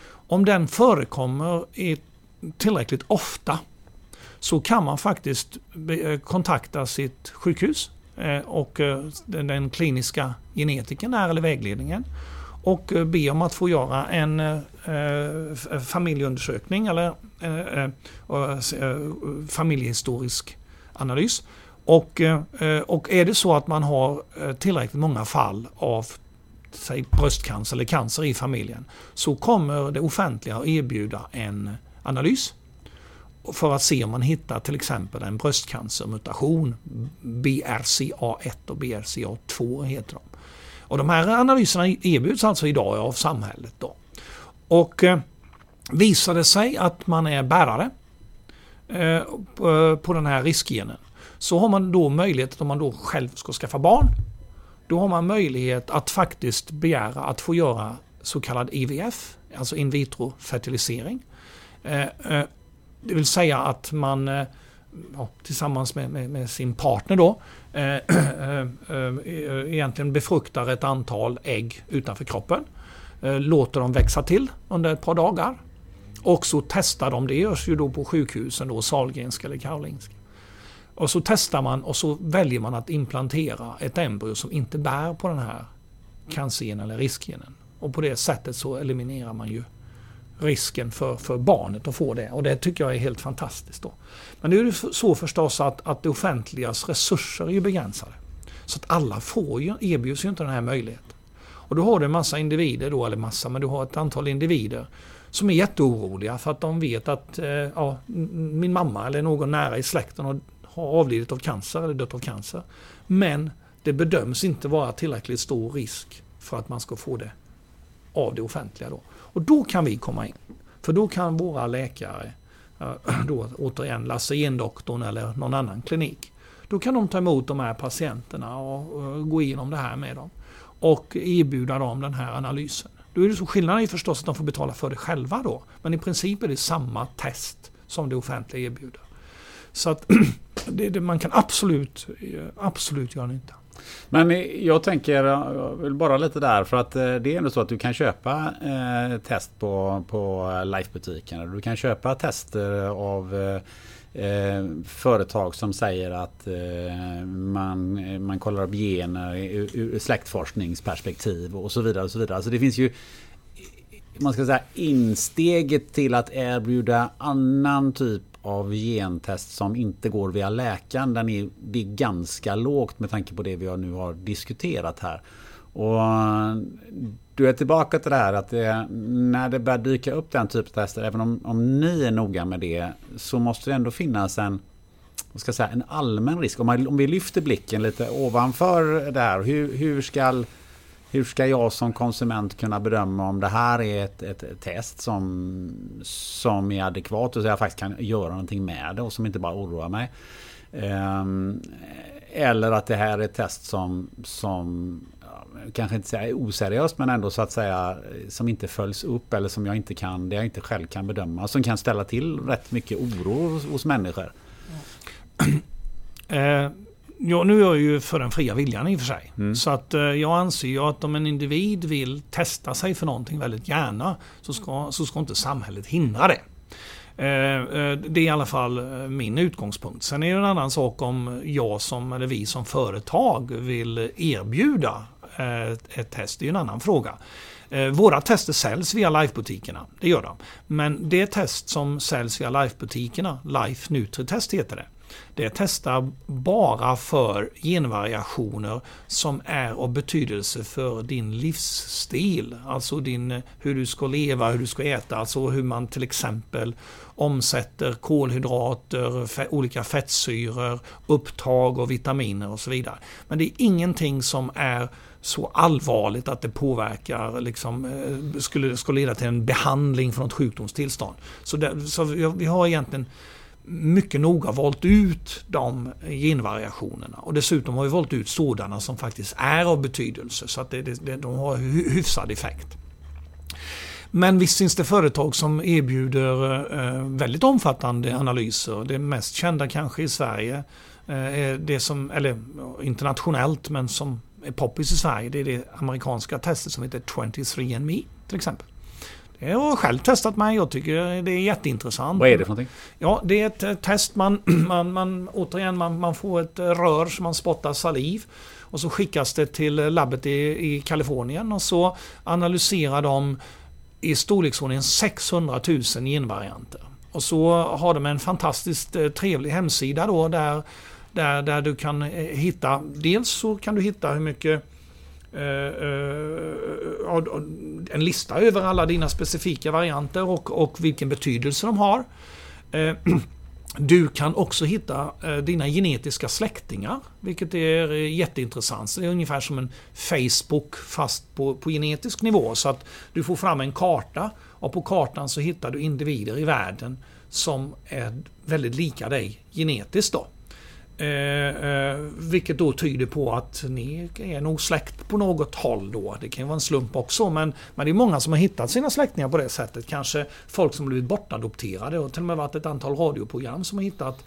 Om den förekommer i tillräckligt ofta så kan man faktiskt be, kontakta sitt sjukhus eh, och den, den kliniska genetiken där, eller vägledningen, och be om att få göra en eh, familjeundersökning eller eh, eh, familjehistorisk analys. Och, och är det så att man har tillräckligt många fall av säg, bröstcancer eller cancer i familjen, så kommer det offentliga att erbjuda en analys för att se om man hittar till exempel en bröstcancermutation, B R C A ett och B R C A två heter de. Och de här analyserna erbjuds alltså idag av samhället. Då. Och visar det sig att man är bärare på den här riskgenen, så har man då möjlighet, om man då själv ska skaffa barn, då har man möjlighet att faktiskt begära att få göra så kallad I V F, alltså in vitro fertilisering. Det vill säga att man ja, tillsammans med, med, med sin partner då äh, äh, äh, egentligen befruktar ett antal ägg utanför kroppen, äh, låter dem växa till under ett par dagar och så testar de, det görs ju då på sjukhusen då, Sahlgrenska eller Karolinska. Och så testar man och så väljer man att implantera ett embryo som inte bär på den här cancergenen eller riskgenen. Och på det sättet så eliminerar man ju risken för, för barnet att få det. Och det tycker jag är helt fantastiskt då. Men det är ju så förstås att, att det offentligas resurser är ju begränsade. Så att alla får ju, erbjuds ju inte den här möjligheten. Och då har du en massa individer då, eller massa, men du har ett antal individer som är jätteoroliga för att de vet att eh, ja, min mamma eller någon nära i släkten har har avlidit av cancer eller dött av cancer. Men det bedöms inte vara tillräckligt stor risk för att man ska få det av det offentliga då. Och då kan vi komma in. För då kan våra läkare, då återigen Lars Salmi eller någon annan klinik, då kan de ta emot de här patienterna och gå igenom det här med dem och erbjuda dem den här analysen. Då är det så, skillnaden är förstås att de får betala för det själva då, men i princip är det samma test som det offentliga erbjuder. Så att det, det, man kan absolut, absolut göra nytta. Men jag tänker, jag vill bara lite där, för att det är ändå så att du kan köpa eh, test på, på Life-butiken. Du kan köpa tester av eh, företag som säger att eh, man, man kollar upp gener ur, ur släktforskningsperspektiv och så vidare. Och så vidare. Alltså det finns ju, man ska säga, insteget till att erbjuda annan typ av gentest som inte går via läkaren, den är, det är ganska lågt med tanke på det vi nu har diskuterat här. Och du är tillbaka till det här att det, när det börjar dyka upp den typen av tester, även om, om ni är noga med det, så måste det ändå finnas en, vad ska jag säga, en allmän risk. Om, man, om vi lyfter blicken lite ovanför det här, hur, hur ska Hur ska jag som konsument kunna bedöma om det här är ett, ett, ett test som, som är adekvat och så jag faktiskt kan göra någonting med det och som inte bara oroar mig? Um, eller att det här är ett test som, som kanske inte säga är oseriöst, men ändå så att säga som inte följs upp eller som jag inte kan, det jag inte själv kan bedöma, som kan ställa till rätt mycket oro hos, hos människor. Mm. Uh. Ja, nu är jag ju för den fria viljan i och för sig. Mm. Så att eh, jag anser ju att om en individ vill testa sig för någonting väldigt gärna, så ska, så ska inte samhället hindra det. Eh, eh, det är i alla fall min utgångspunkt. Sen är det en annan sak om jag som, eller vi som företag vill erbjuda eh, ett test. Det är en annan fråga. Eh, våra tester säljs via Life-butikerna. Det gör de. Men det test som säljs via Life-butikerna, Life Nutritest heter det. Det testar bara för genvariationer som är av betydelse för din livsstil. Alltså din, hur du ska leva, hur du ska äta. Alltså hur man till exempel omsätter kolhydrater, olika fettsyror, upptag och vitaminer och så vidare. Men det är ingenting som är så allvarligt att det påverkar, liksom, skulle, skulle leda till en behandling för något sjukdomstillstånd. Så, det, så vi har egentligen mycket noga valt ut de genvariationerna, och dessutom har vi valt ut sådana som faktiskt är av betydelse, så att det, det, de har hyfsad effekt. Men visst finns det företag som erbjuder väldigt omfattande analyser. Det mest kända kanske i Sverige, det som, eller internationellt men som är poppis i Sverige, det är det amerikanska testet som heter twenty-three and me till exempel. Jag har själv testat mig, jag tycker det är jätteintressant. Vad är det för någonting? Ja, det är ett test, man, man, man, återigen, man, man får ett rör som man spottar saliv och så skickas det till labbet i, i Kalifornien, och så analyserar de i storleksordningen sexhundratusen genvarianter. Och så har de en fantastiskt trevlig hemsida då, där, där, där du kan hitta, dels så kan du hitta hur mycket Uh, uh, uh, en lista över alla dina specifika varianter och, och vilken betydelse de har. Uh, du kan också hitta uh, dina genetiska släktingar, vilket är uh, jätteintressant. Så det är ungefär som en Facebook fast på, på genetisk nivå, så att du får fram en karta, och på kartan så hittar du individer i världen som är väldigt lika dig genetiskt då. Eh, eh, vilket då tyder på att ni är nog släkt på något håll då. Det kan ju vara en slump också, men, men det är många som har hittat sina släktingar på det sättet. Kanske folk som blivit bortadopterade, och till och med varit ett antal radioprogram som har hittat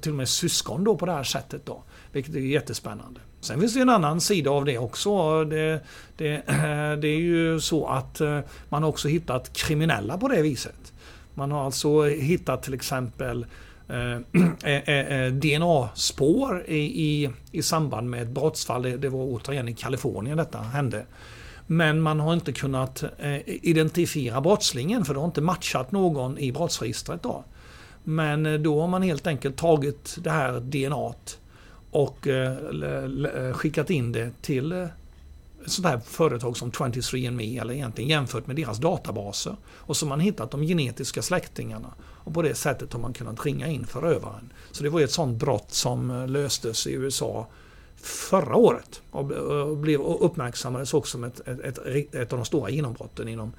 till och med syskon då på det här sättet då, vilket är jättespännande. Sen finns det en annan sida av det också. Det, det, det är ju så att man har också hittat kriminella på det viset. Man har alltså hittat till exempel D N A-spår i, i, i samband med ett brottsfall. Det, det var återigen i Kalifornien detta hände. Men man har inte kunnat eh, identifiera brottslingen, för det har inte matchat någon i brottsregistret då. Men då har man helt enkelt tagit det här D N A:t och eh, l- l- skickat in det till eh, sådana här företag som twenty-three and me, eller egentligen jämfört med deras databaser. Och så har man hittat de genetiska släktingarna. Och på det sättet har man kunnat ringa in förövaren. Så det var ju ett sådant brott som löstes i U S A förra året och blev uppmärksammades också som ett, ett, ett av de stora genombrotten inom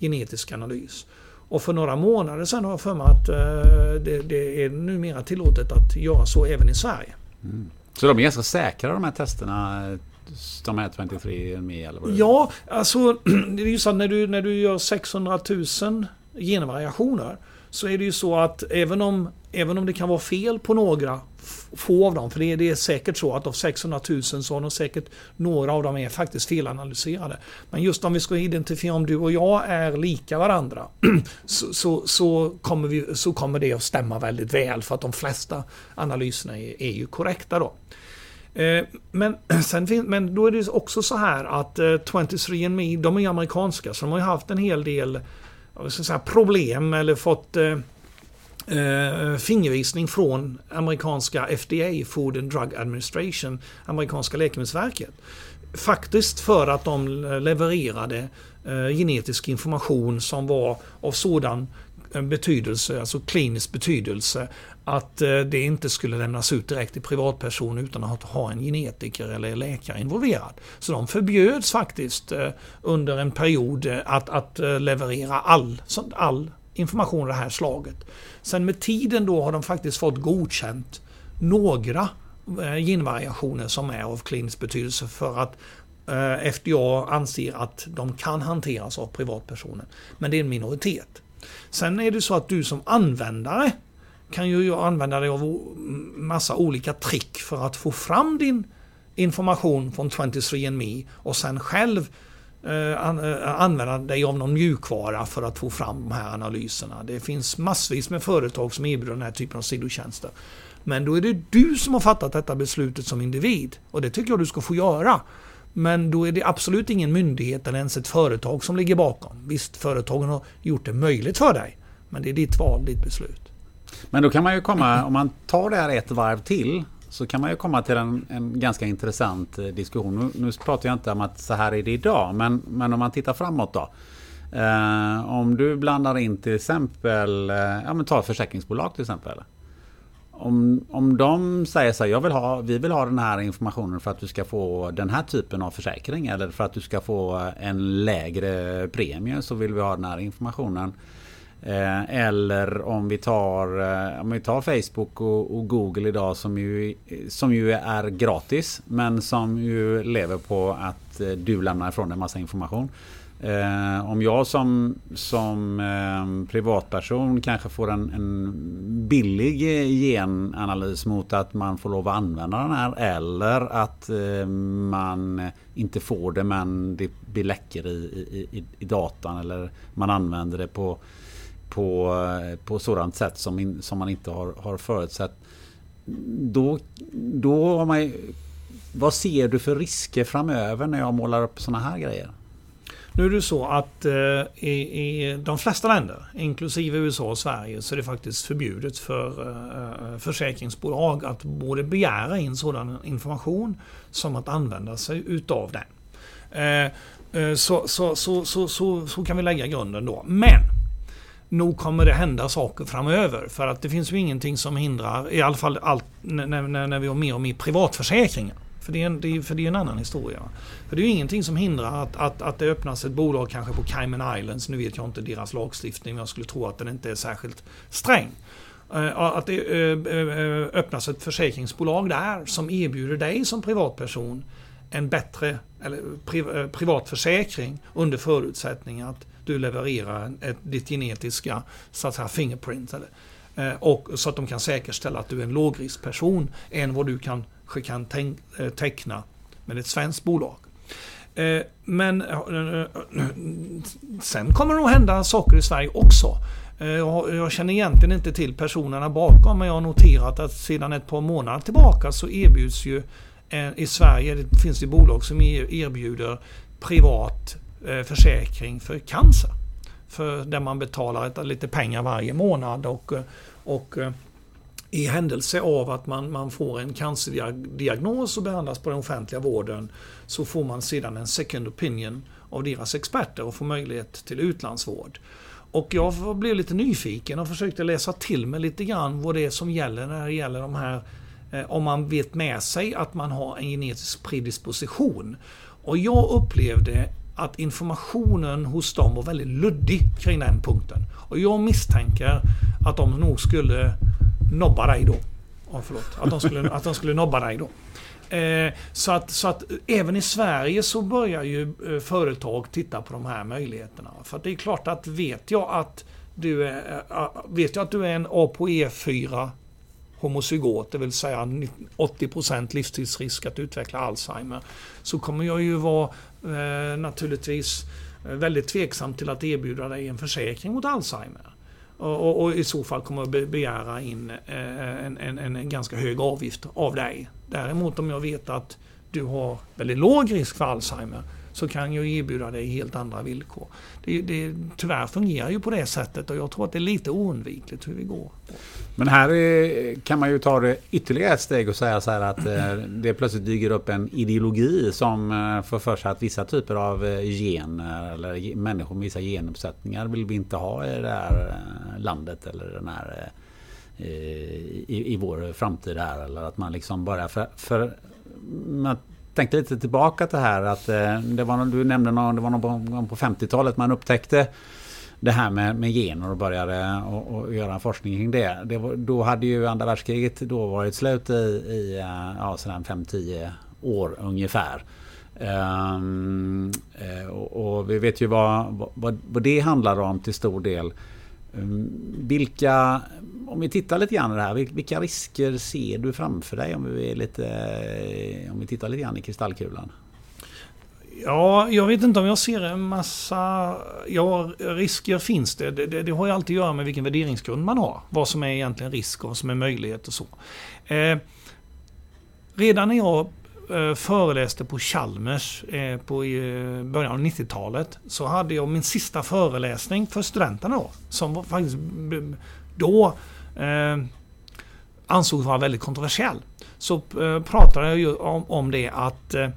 genetisk analys. Och för några månader sedan har jag för mig att det, det är numera tillåtet att göra så även i Sverige. Mm. Så de är ganska säkra de här testerna, de här twenty-three and me eller vad det är? Ja, alltså det är ju så att när du, när du gör sexhundratusen genvariationer så är det ju så att även om, även om det kan vara fel på några få av dem, för det är, det är säkert så att av sexhundratusen så har de säkert några av dem är faktiskt felanalyserade. Men just om vi ska identifiera om du och jag är lika varandra så, så, så, kommer vi, så kommer det att stämma väldigt väl för att de flesta analyserna är, är ju korrekta då. Eh, men, sen fin- men då är det också så här att eh, twenty-three and me, de är ju amerikanska så de har ju haft en hel del jag ska säga, problem eller fått eh, eh, fingervisning från amerikanska F D A, Food and Drug Administration, amerikanska läkemedelsverket. Faktiskt för att de levererade eh, genetisk information som var av sådan betydelse, alltså klinisk betydelse, att eh, det inte skulle lämnas ut direkt till privatperson utan att ha en genetiker eller läkare involverad. Så de förbjöds faktiskt eh, under en period eh, att, att eh, leverera all, all information av det här slaget. Sen med tiden då har de faktiskt fått godkänt några eh, genvariationer som är av klinisk betydelse för att eh, F D A anser att de kan hanteras av privatpersonen. Men det är en minoritet. Sen är det så att du som användare kan ju använda dig av massa olika trick för att få fram din information från twenty-three and me och sen själv eh, använda dig av någon mjukvara för att få fram de här analyserna. Det finns massvis med företag som erbjuder den här typen av sidotjänster. Men då är det du som har fattat detta beslutet som individ och det tycker jag du ska få göra. Men då är det absolut ingen myndighet eller ens ett företag som ligger bakom. Visst, företagen har gjort det möjligt för dig, men det är ditt val, ditt beslut. Men då kan man ju komma, om man tar det här ett varv till, så kan man ju komma till en, en ganska intressant diskussion. Nu, nu pratar jag inte om att så här är det idag, men, men om man tittar framåt då. Eh, om du blandar in till exempel, eh, ja men ta försäkringsbolag till exempel. Om, om de säger så här, jag vill ha, vi vill ha den här informationen för att du ska få den här typen av försäkring eller för att du ska få en lägre premie så vill vi ha den här informationen. Eh, eller om vi tar, eh, om vi tar Facebook och, och Google idag som ju, som ju är gratis men som ju lever på att eh, du lämnar ifrån en massa information. Eh, om jag som, som eh, privatperson kanske får en, en billig genanalys mot att man får lov att använda den här eller att eh, man inte får det men det blir läcker i, i, i, i datan eller man använder det på, på, på sådant sätt som, in, som man inte har, har förutsett. Då, då har man, vad ser du för risker framöver när jag målar upp sådana här grejer? Nu är det så att eh, i, i de flesta länder, inklusive U S A och Sverige, så är det faktiskt förbjudet för eh, försäkringsbolag att både begära in sådan information som att använda sig utav den. Eh, eh, så, så, så, så, så, så kan vi lägga grunden då. Men nog kommer det hända saker framöver för att det finns ju ingenting som hindrar, i alla fall allt, när, när, när vi har mer och mer privatförsäkringar. För det, är en, det är, för det är en annan historia. För det är ju ingenting som hindrar att, att, att det öppnas ett bolag kanske på Cayman Islands. Nu vet jag inte deras lagstiftning men jag skulle tro att den inte är särskilt sträng. Att det öppnas ett försäkringsbolag där som erbjuder dig som privatperson en bättre eller pri, privat försäkring under förutsättning att du levererar ett, ditt genetiska så att säga, fingerprint. Eller, och, så att de kan säkerställa att du är en lågriskperson än vad du kan kan teckna med ett svenskt bolag. Men sen kommer det nog hända saker i Sverige också. Jag känner egentligen inte till personerna bakom men jag har noterat att sedan ett par månader tillbaka så erbjuds ju i Sverige, det finns ju bolag som erbjuder privat försäkring för cancer. För där man betalar lite pengar varje månad och, och i händelse av att man, man får en cancerdiagnos och behandlas på den offentliga vården så får man sedan en second opinion av deras experter och får möjlighet till utlandsvård. Och jag blev lite nyfiken och försökte läsa till mig lite grann vad det är som gäller när det gäller de här om man vet med sig att man har en genetisk predisposition. Och jag upplevde att informationen hos dem var väldigt luddig kring den punkten. Och jag misstänker att de nog skulle nobba dig då. Oh, förlåt. Att de skulle, att de skulle nobba dig då. Eh, så, att, så att även i Sverige så börjar ju företag titta på de här möjligheterna. För det är klart att vet jag att du är, vet jag att du är en A P O E fyra homozygot, det vill säga åttio procent livstidsrisk att utveckla Alzheimer, så kommer jag ju vara eh, naturligtvis väldigt tveksam till att erbjuda dig en försäkring mot Alzheimer. Och, och, och i så fall kommer jag begära in eh, en, en, en ganska hög avgift av dig. Däremot om jag vet att du har väldigt låg risk för Alzheimer så kan jag erbjuda dig helt andra villkor. Det, det, tyvärr fungerar ju på det sättet och jag tror att det är lite oundvikligt hur vi går. Men här är, kan man ju ta det ytterligare ett steg och säga så här att eh, det plötsligt dyker upp en ideologi som eh, får för sig att vissa typer av eh, gener eller ge, människor med vissa genuppsättningar vill vi inte ha i det här eh, landet eller den här eh, i, i vår framtid här, eller att man liksom börjar för, för man, tänkte lite tillbaka till det här att det var, du nämnde någon, det var någon gång på femtiotalet man upptäckte det här med, med gener och började och, och göra forskning kring det. Det var, då hade ju andra världskriget då varit slut i, i ja, sådär fem till tio år ungefär. Um, och, och vi vet ju vad, vad, vad det handlar om till stor del. Vilka, om vi tittar lite grann på det här, vilka risker ser du framför dig om vi, är lite, om vi tittar lite grann i kristallkulan? Ja, jag vet inte om jag ser en massa, ja, risker finns det. Det, det, det har ju alltid att göra med vilken värderingsgrund man har, vad som är egentligen risk och vad som är möjlighet och så. Eh, redan när jag föreläste på Chalmers eh, på eh, början av nittiotalet så hade jag min sista föreläsning för studenterna då, som var faktiskt b- då eh, ansågs vara väldigt kontroversiell. Så eh, pratade jag ju om, om det att eh,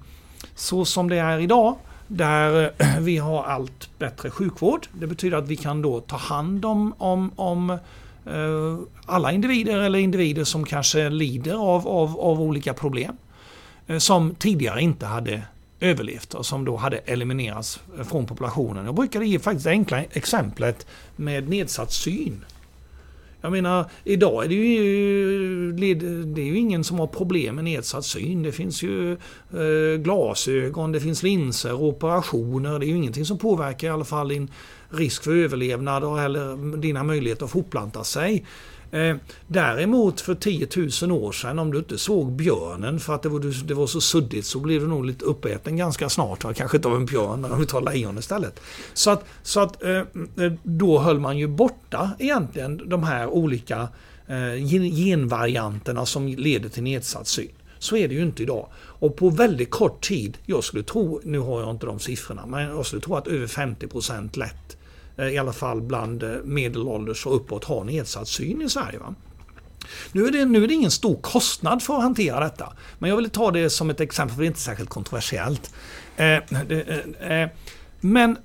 så som det är idag där eh, vi har allt bättre sjukvård, det betyder att vi kan då ta hand om, om, om eh, alla individer eller individer som kanske lider av, av, av olika problem som tidigare inte hade överlevt och som då hade eliminerats från populationen. Jag brukade ge faktiskt det enkla exemplet med nedsatt syn. Jag menar, idag är det ju, det är ju ingen som har problem med nedsatt syn. Det finns ju eh, glasögon, det finns linser, operationer. Det är ju ingenting som påverkar i alla fall din risk för överlevnad eller dina möjligheter att fortplanta sig. Eh, däremot för tio tusen år sedan, om du inte såg björnen för att det var, det var så suddigt, så blev du nog lite uppäten ganska snart, va? Kanske inte av en björn men om du tar lejon istället. Så att, så att eh, då höll man ju borta egentligen de här olika eh, genvarianterna som leder till nedsatt syn. Så är det ju inte idag. Och på väldigt kort tid, jag skulle tro, nu har jag inte de siffrorna, men jag skulle tro att över femtio procent lätt, i alla fall bland medelålders och uppåt, har nedsatt syn i Sverige. Va? Nu är det, nu är det ingen stor kostnad för att hantera detta. Men jag vill ta det som ett exempel, för det är inte särskilt kontroversiellt. Eh, det, eh, men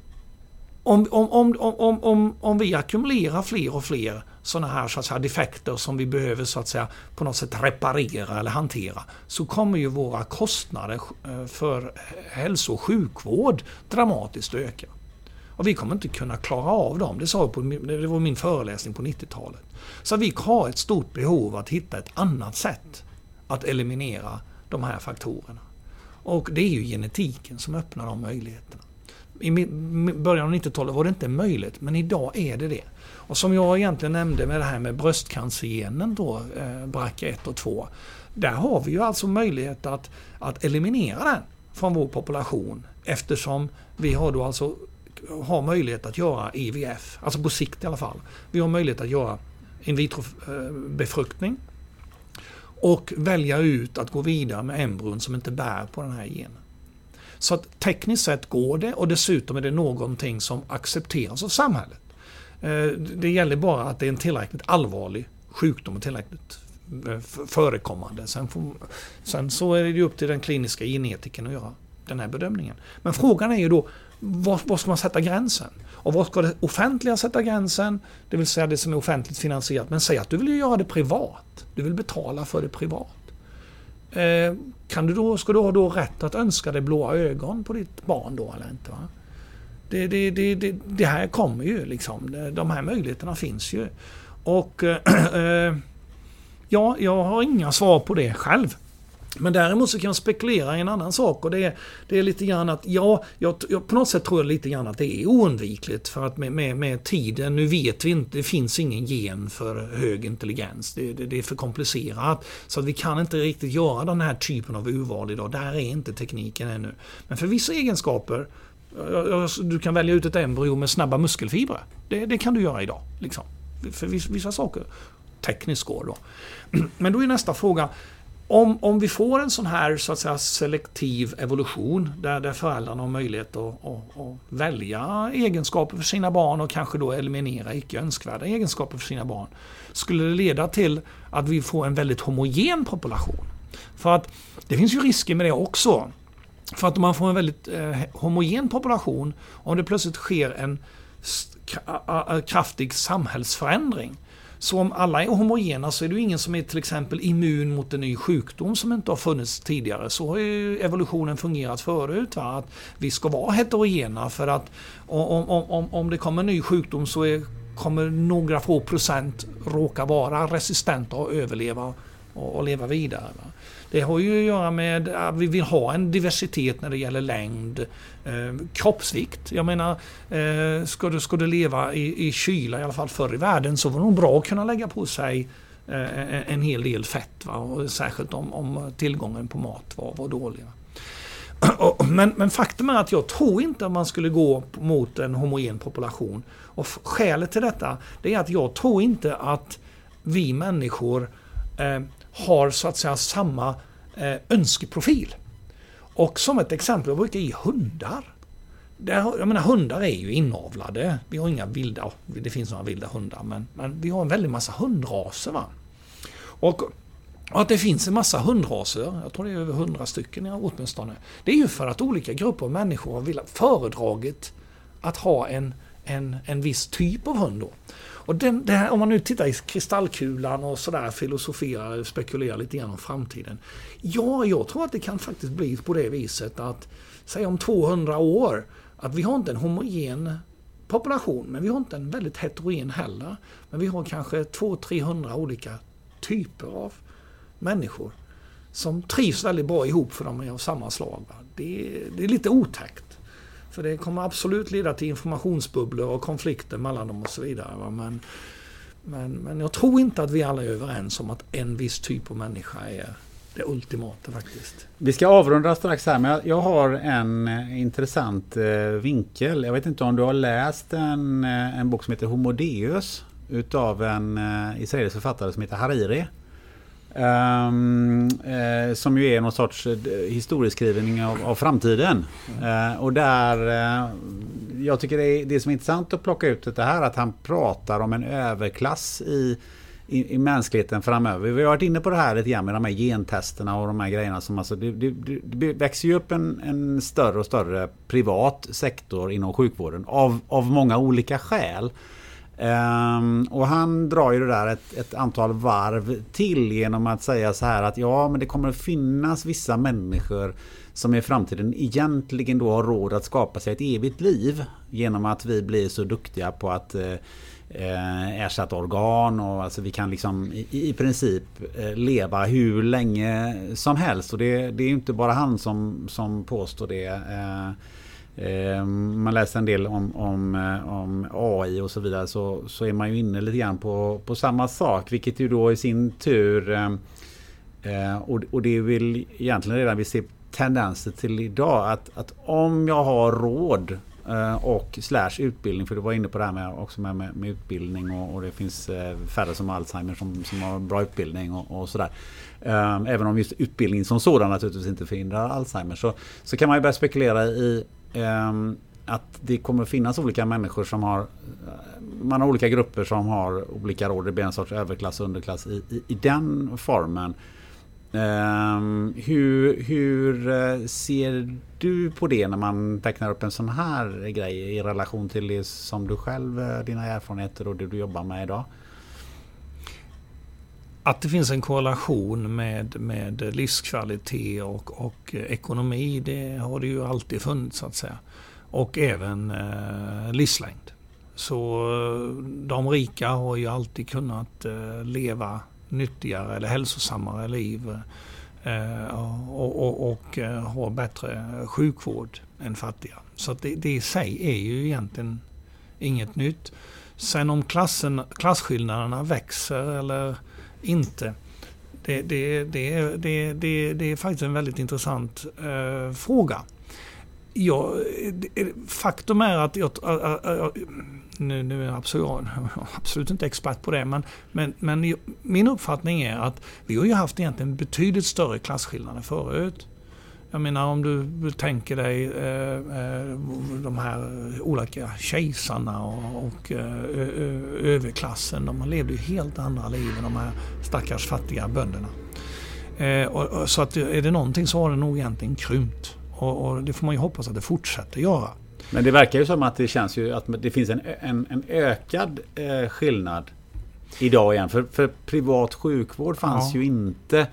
om, om, om, om, om, om vi ackumulerar fler och fler sådana här, så att säga, defekter som vi behöver, så att säga, på något sätt reparera eller hantera, så kommer ju våra kostnader för hälso- och sjukvård dramatiskt öka. Och vi kommer inte kunna klara av dem. Det, sa jag på, det var min föreläsning på nittiotalet. Så vi har ett stort behov att hitta ett annat sätt att eliminera de här faktorerna. Och det är ju genetiken som öppnar de möjligheterna. I början av nittiotalet var det inte möjligt, men idag är det det. Och som jag egentligen nämnde med det här med bröstcancergenen då, eh, B R C A ett och två. Där har vi ju alltså möjlighet att, att eliminera den från vår population, eftersom vi har då alltså har möjlighet att göra I V F, alltså på sikt i alla fall. Vi har möjlighet att göra in vitro befruktning och välja ut att gå vidare med embryon som inte bär på den här genen. Så att tekniskt sett går det, och dessutom är det någonting som accepteras av samhället. Det gäller bara att det är en tillräckligt allvarlig sjukdom och tillräckligt förekommande. Sen, får, sen så är det ju upp till den kliniska genetiken att göra den här bedömningen. Men frågan är ju då, Var, var ska man sätta gränsen? Och var ska det offentliga sätta gränsen? Det vill säga det som är offentligt finansierat. Men säg att du vill göra det privat. Du vill betala för det privat. Kan du då, ska du ha då rätt att önska dig blåa ögon på ditt barn då eller inte? Va? Det, det, det, det, det här kommer ju liksom. De här möjligheterna finns ju. Och äh, ja, jag har inga svar på det själv. Men däremot så kan jag spekulera i en annan sak, och det är, det är lite grann att ja, jag, jag på något sätt tror jag lite grann att det är oundvikligt, för att med, med, med tiden, nu vet vi inte, det finns ingen gen för hög intelligens, det, det, det är för komplicerat, så att vi kan inte riktigt göra den här typen av urval idag, där är inte tekniken ännu. Men för vissa egenskaper, du kan välja ut ett embryo med snabba muskelfibrer, det, det kan du göra idag, liksom. För vissa saker, tekniskt går då. Men då är nästa fråga, Om, om vi får en sån här så att säga selektiv evolution där, där föräldrarna har möjlighet att, att, att välja egenskaper för sina barn och kanske då eliminera icke önskvärda egenskaper för sina barn, skulle det leda till att vi får en väldigt homogen population. För att det finns ju risker med det också. För att om man får en väldigt eh, homogen population, om det plötsligt sker en kraftig samhällsförändring, så om alla är homogena så är det ingen som är till exempel immun mot en ny sjukdom som inte har funnits tidigare. Så har ju evolutionen fungerat förut. Va? Att vi ska vara heterogena, för att om, om, om det kommer en ny sjukdom så är, kommer några få procent råka vara resistenta och överleva och, och leva vidare. Va? Det har ju att göra med att vi vill ha en diversitet när det gäller längd, eh, kroppsvikt. Jag menar, eh, ska, du, ska du leva i, i kyla, i alla fall förr i världen, så var det nog bra att kunna lägga på sig eh, en hel del fett. Va? Och särskilt om, om tillgången på mat var, var dålig. Men, men faktum är att jag tror inte att man skulle gå mot en homogen population. Och skälet till detta, det är att jag tror inte att vi människor eh, har så att säga samma eh, önskeprofil. Och som ett exempel, jag brukar ge hundar. Det, jag menar, hundar är ju inavlade. Vi har inga vilda, det finns några vilda hundar, men, men vi har en väldigt massa hundraser. Va? Och, och att det finns en massa hundraser, jag tror det är över hundra stycken åtminstone, det är ju för att olika grupper av människor har föredragit att ha en, en, en viss typ av hund då. Och den, det här, om man nu tittar i kristallkulan och sådär, filosoferar, spekulerar lite grann om framtiden. Ja, jag tror att det kan faktiskt bli på det viset att, säg om tvåhundra år, att vi har inte en homogen population, men vi har inte en väldigt heterogen heller. Men vi har kanske två till trehundra olika typer av människor som trivs väldigt bra ihop, för de är av samma slag. Det, det är lite otäckt. För det kommer absolut leda till informationsbubblor och konflikter mellan dem och så vidare. Men, men, men jag tror inte att vi alla är överens om att en viss typ av människa är det ultimata faktiskt. Vi ska avrunda strax här, men jag har en intressant vinkel. Jag vet inte om du har läst en, en bok som heter Homo Deus utav en israelisk författare som heter Hariri. Um, eh, som ju är någon sorts eh, historieskrivning av, av framtiden. Mm. Eh, och där eh, jag tycker det är, det som är intressant att plocka ut det här, att han pratar om en överklass i, i, i mänskligheten framöver. Vi har varit inne på det här lite grann med de här gentesterna och de här grejerna som alltså, det, det, det växer ju upp en, en större och större privat sektor inom sjukvården av, av många olika skäl. Um, och han drar ju det där ett, ett antal varv till genom att säga så här att ja, men det kommer att finnas vissa människor som i framtiden egentligen då har råd att skapa sig ett evigt liv genom att vi blir så duktiga på att eh, ersätta organ, och alltså vi kan liksom i, i princip eh, leva hur länge som helst, och det, det är ju inte bara han som, som påstår det. eh, Man läser en del om, om, om A I och så vidare, så, så är man ju inne lite grann på, på samma sak, vilket ju då i sin tur eh, och, och det är väl egentligen redan vi ser tendenser till idag, att, att om jag har råd eh, och slash utbildning, för du var inne på det här med, också med, med utbildning och, och det finns eh, färre som Alzheimer som, som har bra utbildning och, och sådär. Eh, även om just utbildning som sådan naturligtvis inte förhindrar Alzheimer, så, så kan man ju börja spekulera i att det kommer finnas olika människor som har, man har olika grupper som har olika råd, det blir en sorts överklass och underklass i, i, i den formen. Um, hur, hur ser du på det när man tecknar upp en sån här grej i relation till det som du själv, dina erfarenheter och det du jobbar med idag? att det finns en korrelation med, med livskvalitet och, och ekonomi, det har det ju alltid funnits så att säga. Och även eh, livslängd. Så de rika har ju alltid kunnat eh, leva nyttigare eller hälsosammare liv eh, och, och, och ha bättre sjukvård än fattiga. Så att det, det i sig är ju egentligen inget nytt. Sen om klassen, klasskillnaderna växer eller inte, det, det, det, det, det, det är faktiskt en väldigt intressant eh, fråga. Ja, faktum är att jag, nu, nu är jag absolut, absolut inte expert på det, men, men, men min uppfattning är att vi har ju haft egentligen betydligt större klasskillnader förut. Jag menar, om du tänker dig eh, de här olika kejsarna och, och ö, ö, överklassen, de levde ju helt andra liv än de här stackars fattiga bönderna. Eh, och, och, så att, är det någonting så har det nog egentligen krympt. Och, och det får man ju hoppas att det fortsätter göra. Men det verkar ju som att det känns ju att det finns en, en, en ökad eh, skillnad idag igen. För, för privat sjukvård fanns ja. ju inte.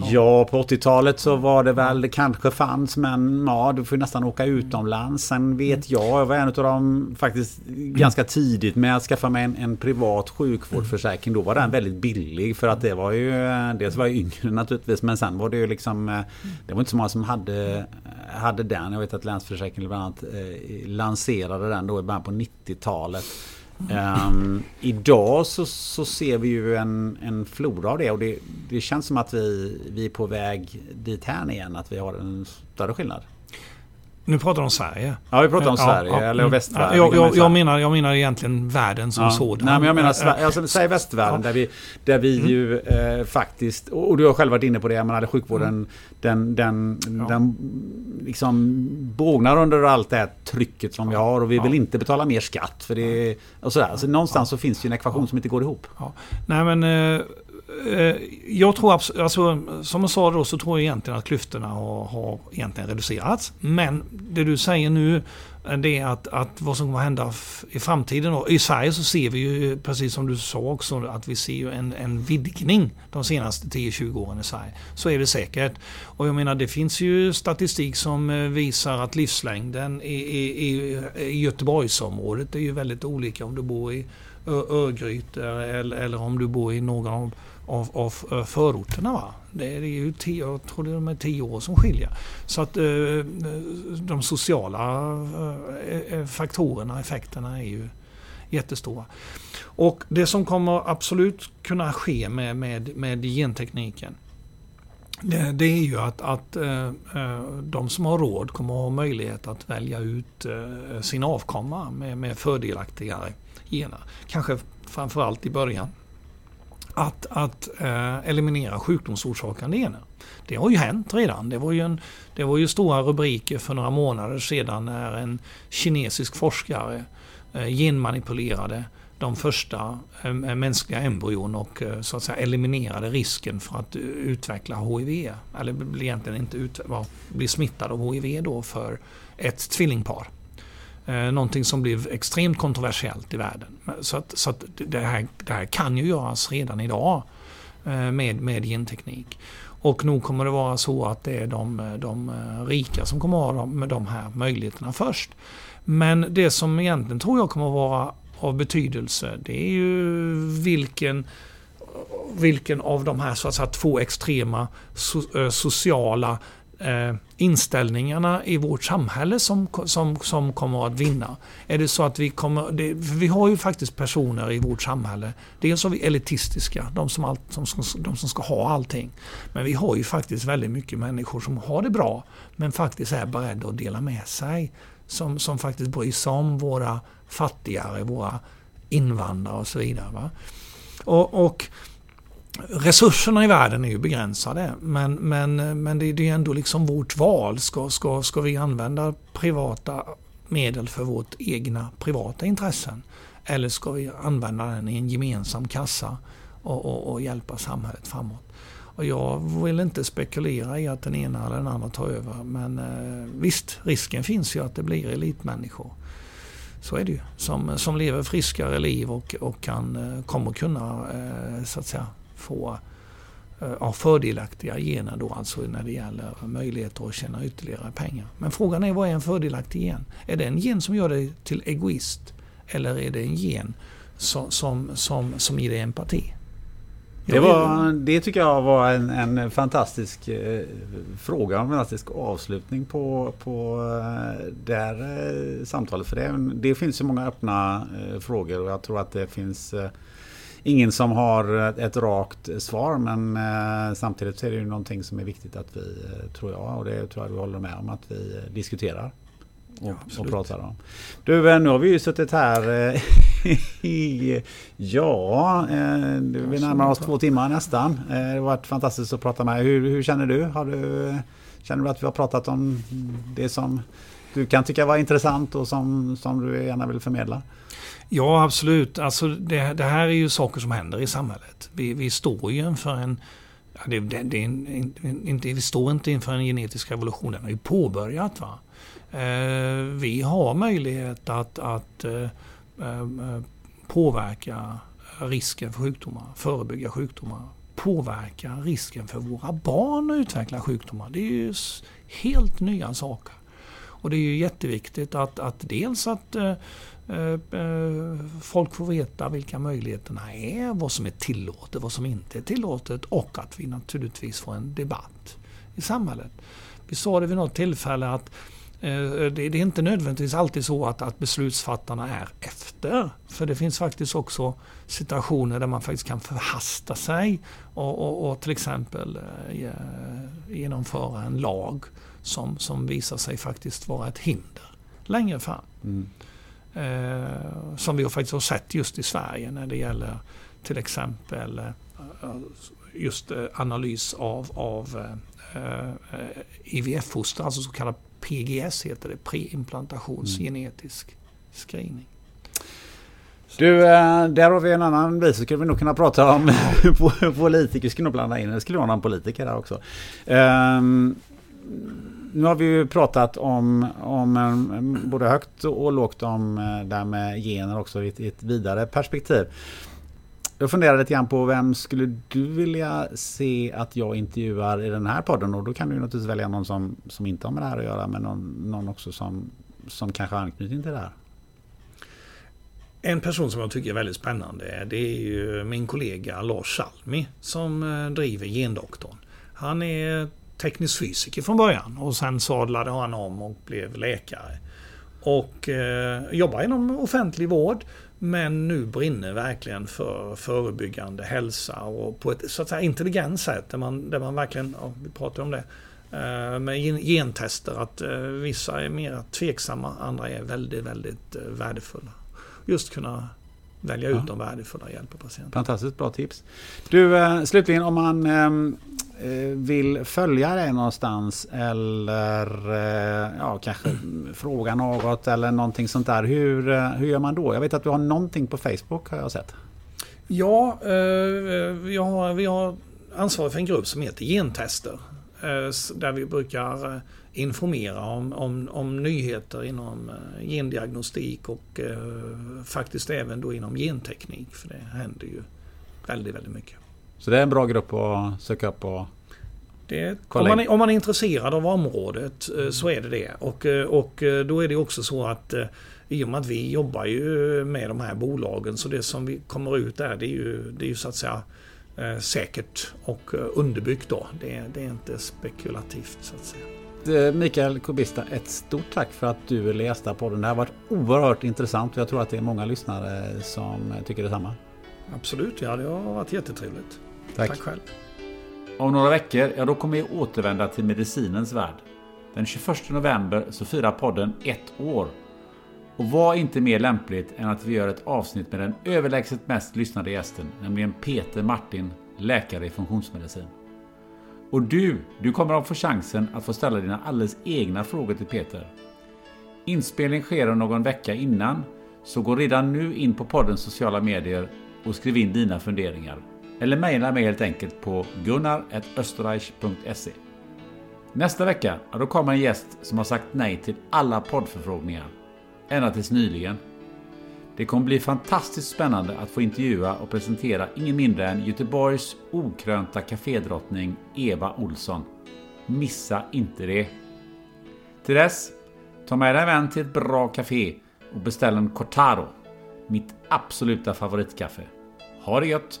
Ja. ja, på åttiotalet så var det väl, det kanske fanns, men ja, du får nästan åka utomlands. Sen vet jag, jag var en av dem faktiskt ganska tidigt med att skaffa mig en, en privat sjukvårdsförsäkring. Då var den väldigt billig, för att det var ju, dels var jag yngre naturligtvis, men sen var det ju liksom, det var inte så många som hade, hade den. Jag vet att Länsförsäkringen bland annat eh, lanserade den då i början på nittiotalet. Um, idag så, så ser vi ju en, en flora av det, och det, det känns som att vi, vi är på väg dit här igen, att vi har en större skillnad. Nu pratar om Sverige. Ja, vi pratar om ja, Sverige, ja, eller västvärlden. Jag, jag, jag, menar, jag menar egentligen världen som ja. sådan. Nej, men jag menar Sverige, alltså, säg västvärlden, ja. där vi, där vi mm. ju eh, faktiskt, och du har själv varit inne på det, jag menar, sjukvården, mm. den, den, ja. den liksom bågnar under allt det här trycket som ja. vi har, och vi vill ja. inte betala mer skatt för det, och sådär. Så någonstans ja. så finns det ju en ekvation ja. som inte går ihop. Ja. Nej, men eh, jag tror, alltså, som jag sa då, så tror jag egentligen att klyftorna har, har egentligen reducerats. Men det du säger nu, det är att, att vad som kommer hända i framtiden. Och i Sverige så ser vi ju, precis som du sa också, att vi ser ju en, en vidgning de senaste tio till tjugo åren i Sverige. Så är det säkert. Och jag menar, det finns ju statistik som visar att livslängden i, i, i Göteborgsområdet är ju väldigt olika om du bor i Örgryte eller, eller om du bor i någon av Av, av förorterna, va? Det är ju tio, jag tror det är de är tio år som skiljer. Så att eh, de sociala eh, faktorerna, effekterna är ju jättestora. Och det som kommer absolut kunna ske med, med, med gentekniken, det, det är ju att, att eh, de som har råd kommer ha möjlighet att välja ut eh, sin avkomma med, med fördelaktigare gener. Kanske framförallt i början. Att, att eh, eliminera sjukdomsorsakande gener. Det har ju hänt redan. Det var ju, en, det var ju stora rubriker för några månader sedan när en kinesisk forskare eh, genmanipulerade de första eh, mänskliga embryon och eh, så att säga eliminerade risken för att utveckla H I V. Eller bli egentligen inte ut, va, bli smittad av H I V då för ett tvillingpar. Någonting som blev extremt kontroversiellt i världen. Så att, så att det, här, det här kan ju göras redan idag med, med genteknik. Och nog kommer det vara så att det är de, de rika som kommer ha de, de här möjligheterna först. Men det som egentligen tror jag kommer vara av betydelse, det är ju vilken, vilken av de här så att säga, två extrema so, sociala Eh, inställningarna i vårt samhälle som, som, som kommer att vinna. Är det så att vi kommer... Det, vi har ju faktiskt personer i vårt samhälle. Dels har vi elitistiska, de som, all, som, som, de som ska ha allting. Men vi har ju faktiskt väldigt mycket människor som har det bra, men faktiskt är beredda att dela med sig. Som, som faktiskt bryr sig om våra fattigare, våra invandrare och så vidare. Va? Och... och resurserna i världen är ju begränsade, men, men, men det, det är ändå liksom vårt val. Ska, ska, ska vi använda privata medel för vårt egna privata intressen, eller ska vi använda den i en gemensam kassa och, och, och hjälpa samhället framåt? Och jag vill inte spekulera i att den ena eller den andra tar över, men eh, visst, risken finns ju att det blir elitmänniskor Så är det ju. Som, som lever friskare liv och, och kan, kommer kunna så att säga, få ja, fördelaktiga gener då, alltså när det gäller möjligheter att tjäna ytterligare pengar. Men frågan är, vad är en fördelaktig gen? Är det en gen som gör dig till egoist? Eller är det en gen som, som, som, som ger dig empati? Det, var, det tycker jag var en, en fantastisk eh, fråga, en fantastisk avslutning på, på det här eh, samtalet. För det, det finns ju många öppna eh, frågor, och jag tror att det finns eh, ingen som har ett rakt svar, men eh, samtidigt så är det ju någonting som är viktigt att vi, tror jag, och det tror jag vi håller med om, att vi diskuterar. Och, ja, och pratar om. Du, nu har vi ju suttit här i, ja, vi närmar oss två timmar nästan. Det har varit fantastiskt att prata med. Hur, hur känner du? Har du? Känner du att vi har pratat om det som du kan tycka var intressant och som, som du gärna vill förmedla? Ja, absolut. Alltså det, det här är ju saker som händer i samhället. Vi, vi står ju inför en ja, det, det, det, inte, vi står inte inför en genetisk revolution. Den har ju påbörjat, va? Vi har möjlighet att, att påverka risken för sjukdomar, förebygga sjukdomar, påverka risken för våra barn att utveckla sjukdomar. Det är ju helt nya saker. Och det är ju jätteviktigt att, att dels att folk får veta vilka möjligheterna är, vad som är tillåtet, vad som inte är tillåtet, och att vi naturligtvis får en debatt i samhället. Vi sa det vid något tillfälle att det är inte nödvändigtvis alltid så att, att beslutsfattarna är efter, för det finns faktiskt också situationer där man faktiskt kan förhasta sig och, och, och till exempel eh, genomföra en lag som, som visar sig faktiskt vara ett hinder längre fram. Mm. Eh, som vi faktiskt har sett just i Sverige när det gäller till exempel eh, just eh, analys av, av eh, I V F-foster, alltså så kallad P G S heter det, preimplantations-genetisk screening. Du, där har vi en annan bit, så skulle vi nog kunna prata om politiker. Vi skulle nog blanda in, det skulle vara någon politiker där också. Um, nu har vi ju pratat om, om både högt och lågt om där med gener också i ett, i ett vidare perspektiv. Jag funderade lite grann på, vem skulle du vilja se att jag intervjuar i den här podden? Och då kan du naturligtvis välja någon som, som inte har med det här att göra, men någon, någon också som, som kanske har anknytning till det här. En person som jag tycker är väldigt spännande, det är ju min kollega Lars Salmi som driver GenDoktorn. Han är teknisk fysiker från början och sen sadlade han om och blev läkare. Och eh, jobbar inom offentlig vård, men nu brinner verkligen för förebyggande hälsa och på ett så att säga intelligent sätt där man, där man verkligen, ja, vi pratar om det, eh, med gentester, att eh, vissa är mer tveksamma, andra är väldigt, väldigt eh, värdefulla. Just kunna välja ja. ut de värdefulla hjälper patienten. Fantastiskt bra tips. Du, eh, slutligen, om man eh, vill följa dig någonstans eller ja, kanske fråga något eller någonting sånt där, hur, hur gör man då? Jag vet att du har någonting på Facebook, har jag sett. Ja, vi har, vi har ansvar för en grupp som heter Gentester, där vi brukar informera om, om, om nyheter inom gendiagnostik och faktiskt även då inom genteknik, för det händer ju väldigt, väldigt mycket. Så det är en bra grupp att söka upp och det, kolla om man, är, om man är intresserad av området så är det det. Och, och då är det också så att i och med att vi jobbar ju med de här bolagen, så det som vi kommer ut där, det är ju, det är ju så att säga säkert och underbyggt då. Det, det är inte spekulativt så att säga. Mikael Kubista, ett stort tack för att du ville gästa på den. Det har varit oerhört intressant, och jag tror att det är många lyssnare som tycker detsamma. Absolut, ja, det har varit jättetrevligt. Tack. Tack själv. Om några veckor, ja, då kommer jag återvända till medicinens värld. Den tjugoförsta november så firar podden ett år. Och var inte mer lämpligt än att vi gör ett avsnitt med den överlägset mest lyssnade gästen, nämligen Peter Martin, läkare i funktionsmedicin. Och du, du kommer att få chansen att få ställa dina alldeles egna frågor till Peter. Inspelning sker om någon vecka innan, så gå redan nu in på poddens sociala medier och skriv in dina funderingar. Eller mejla mig helt enkelt på gunnar at österreich punkt se. Nästa vecka, då kommer en gäst som har sagt nej till alla poddförfrågningar. ända tills nyligen. Det kommer bli fantastiskt spännande att få intervjua och presentera ingen mindre än Göteborgs okrönta kafédrottning Eva Olsson. Missa inte det! Till dess, ta med dig en vän till ett bra café och beställ en cortado, mitt absoluta favoritkaffe. Ha det gött!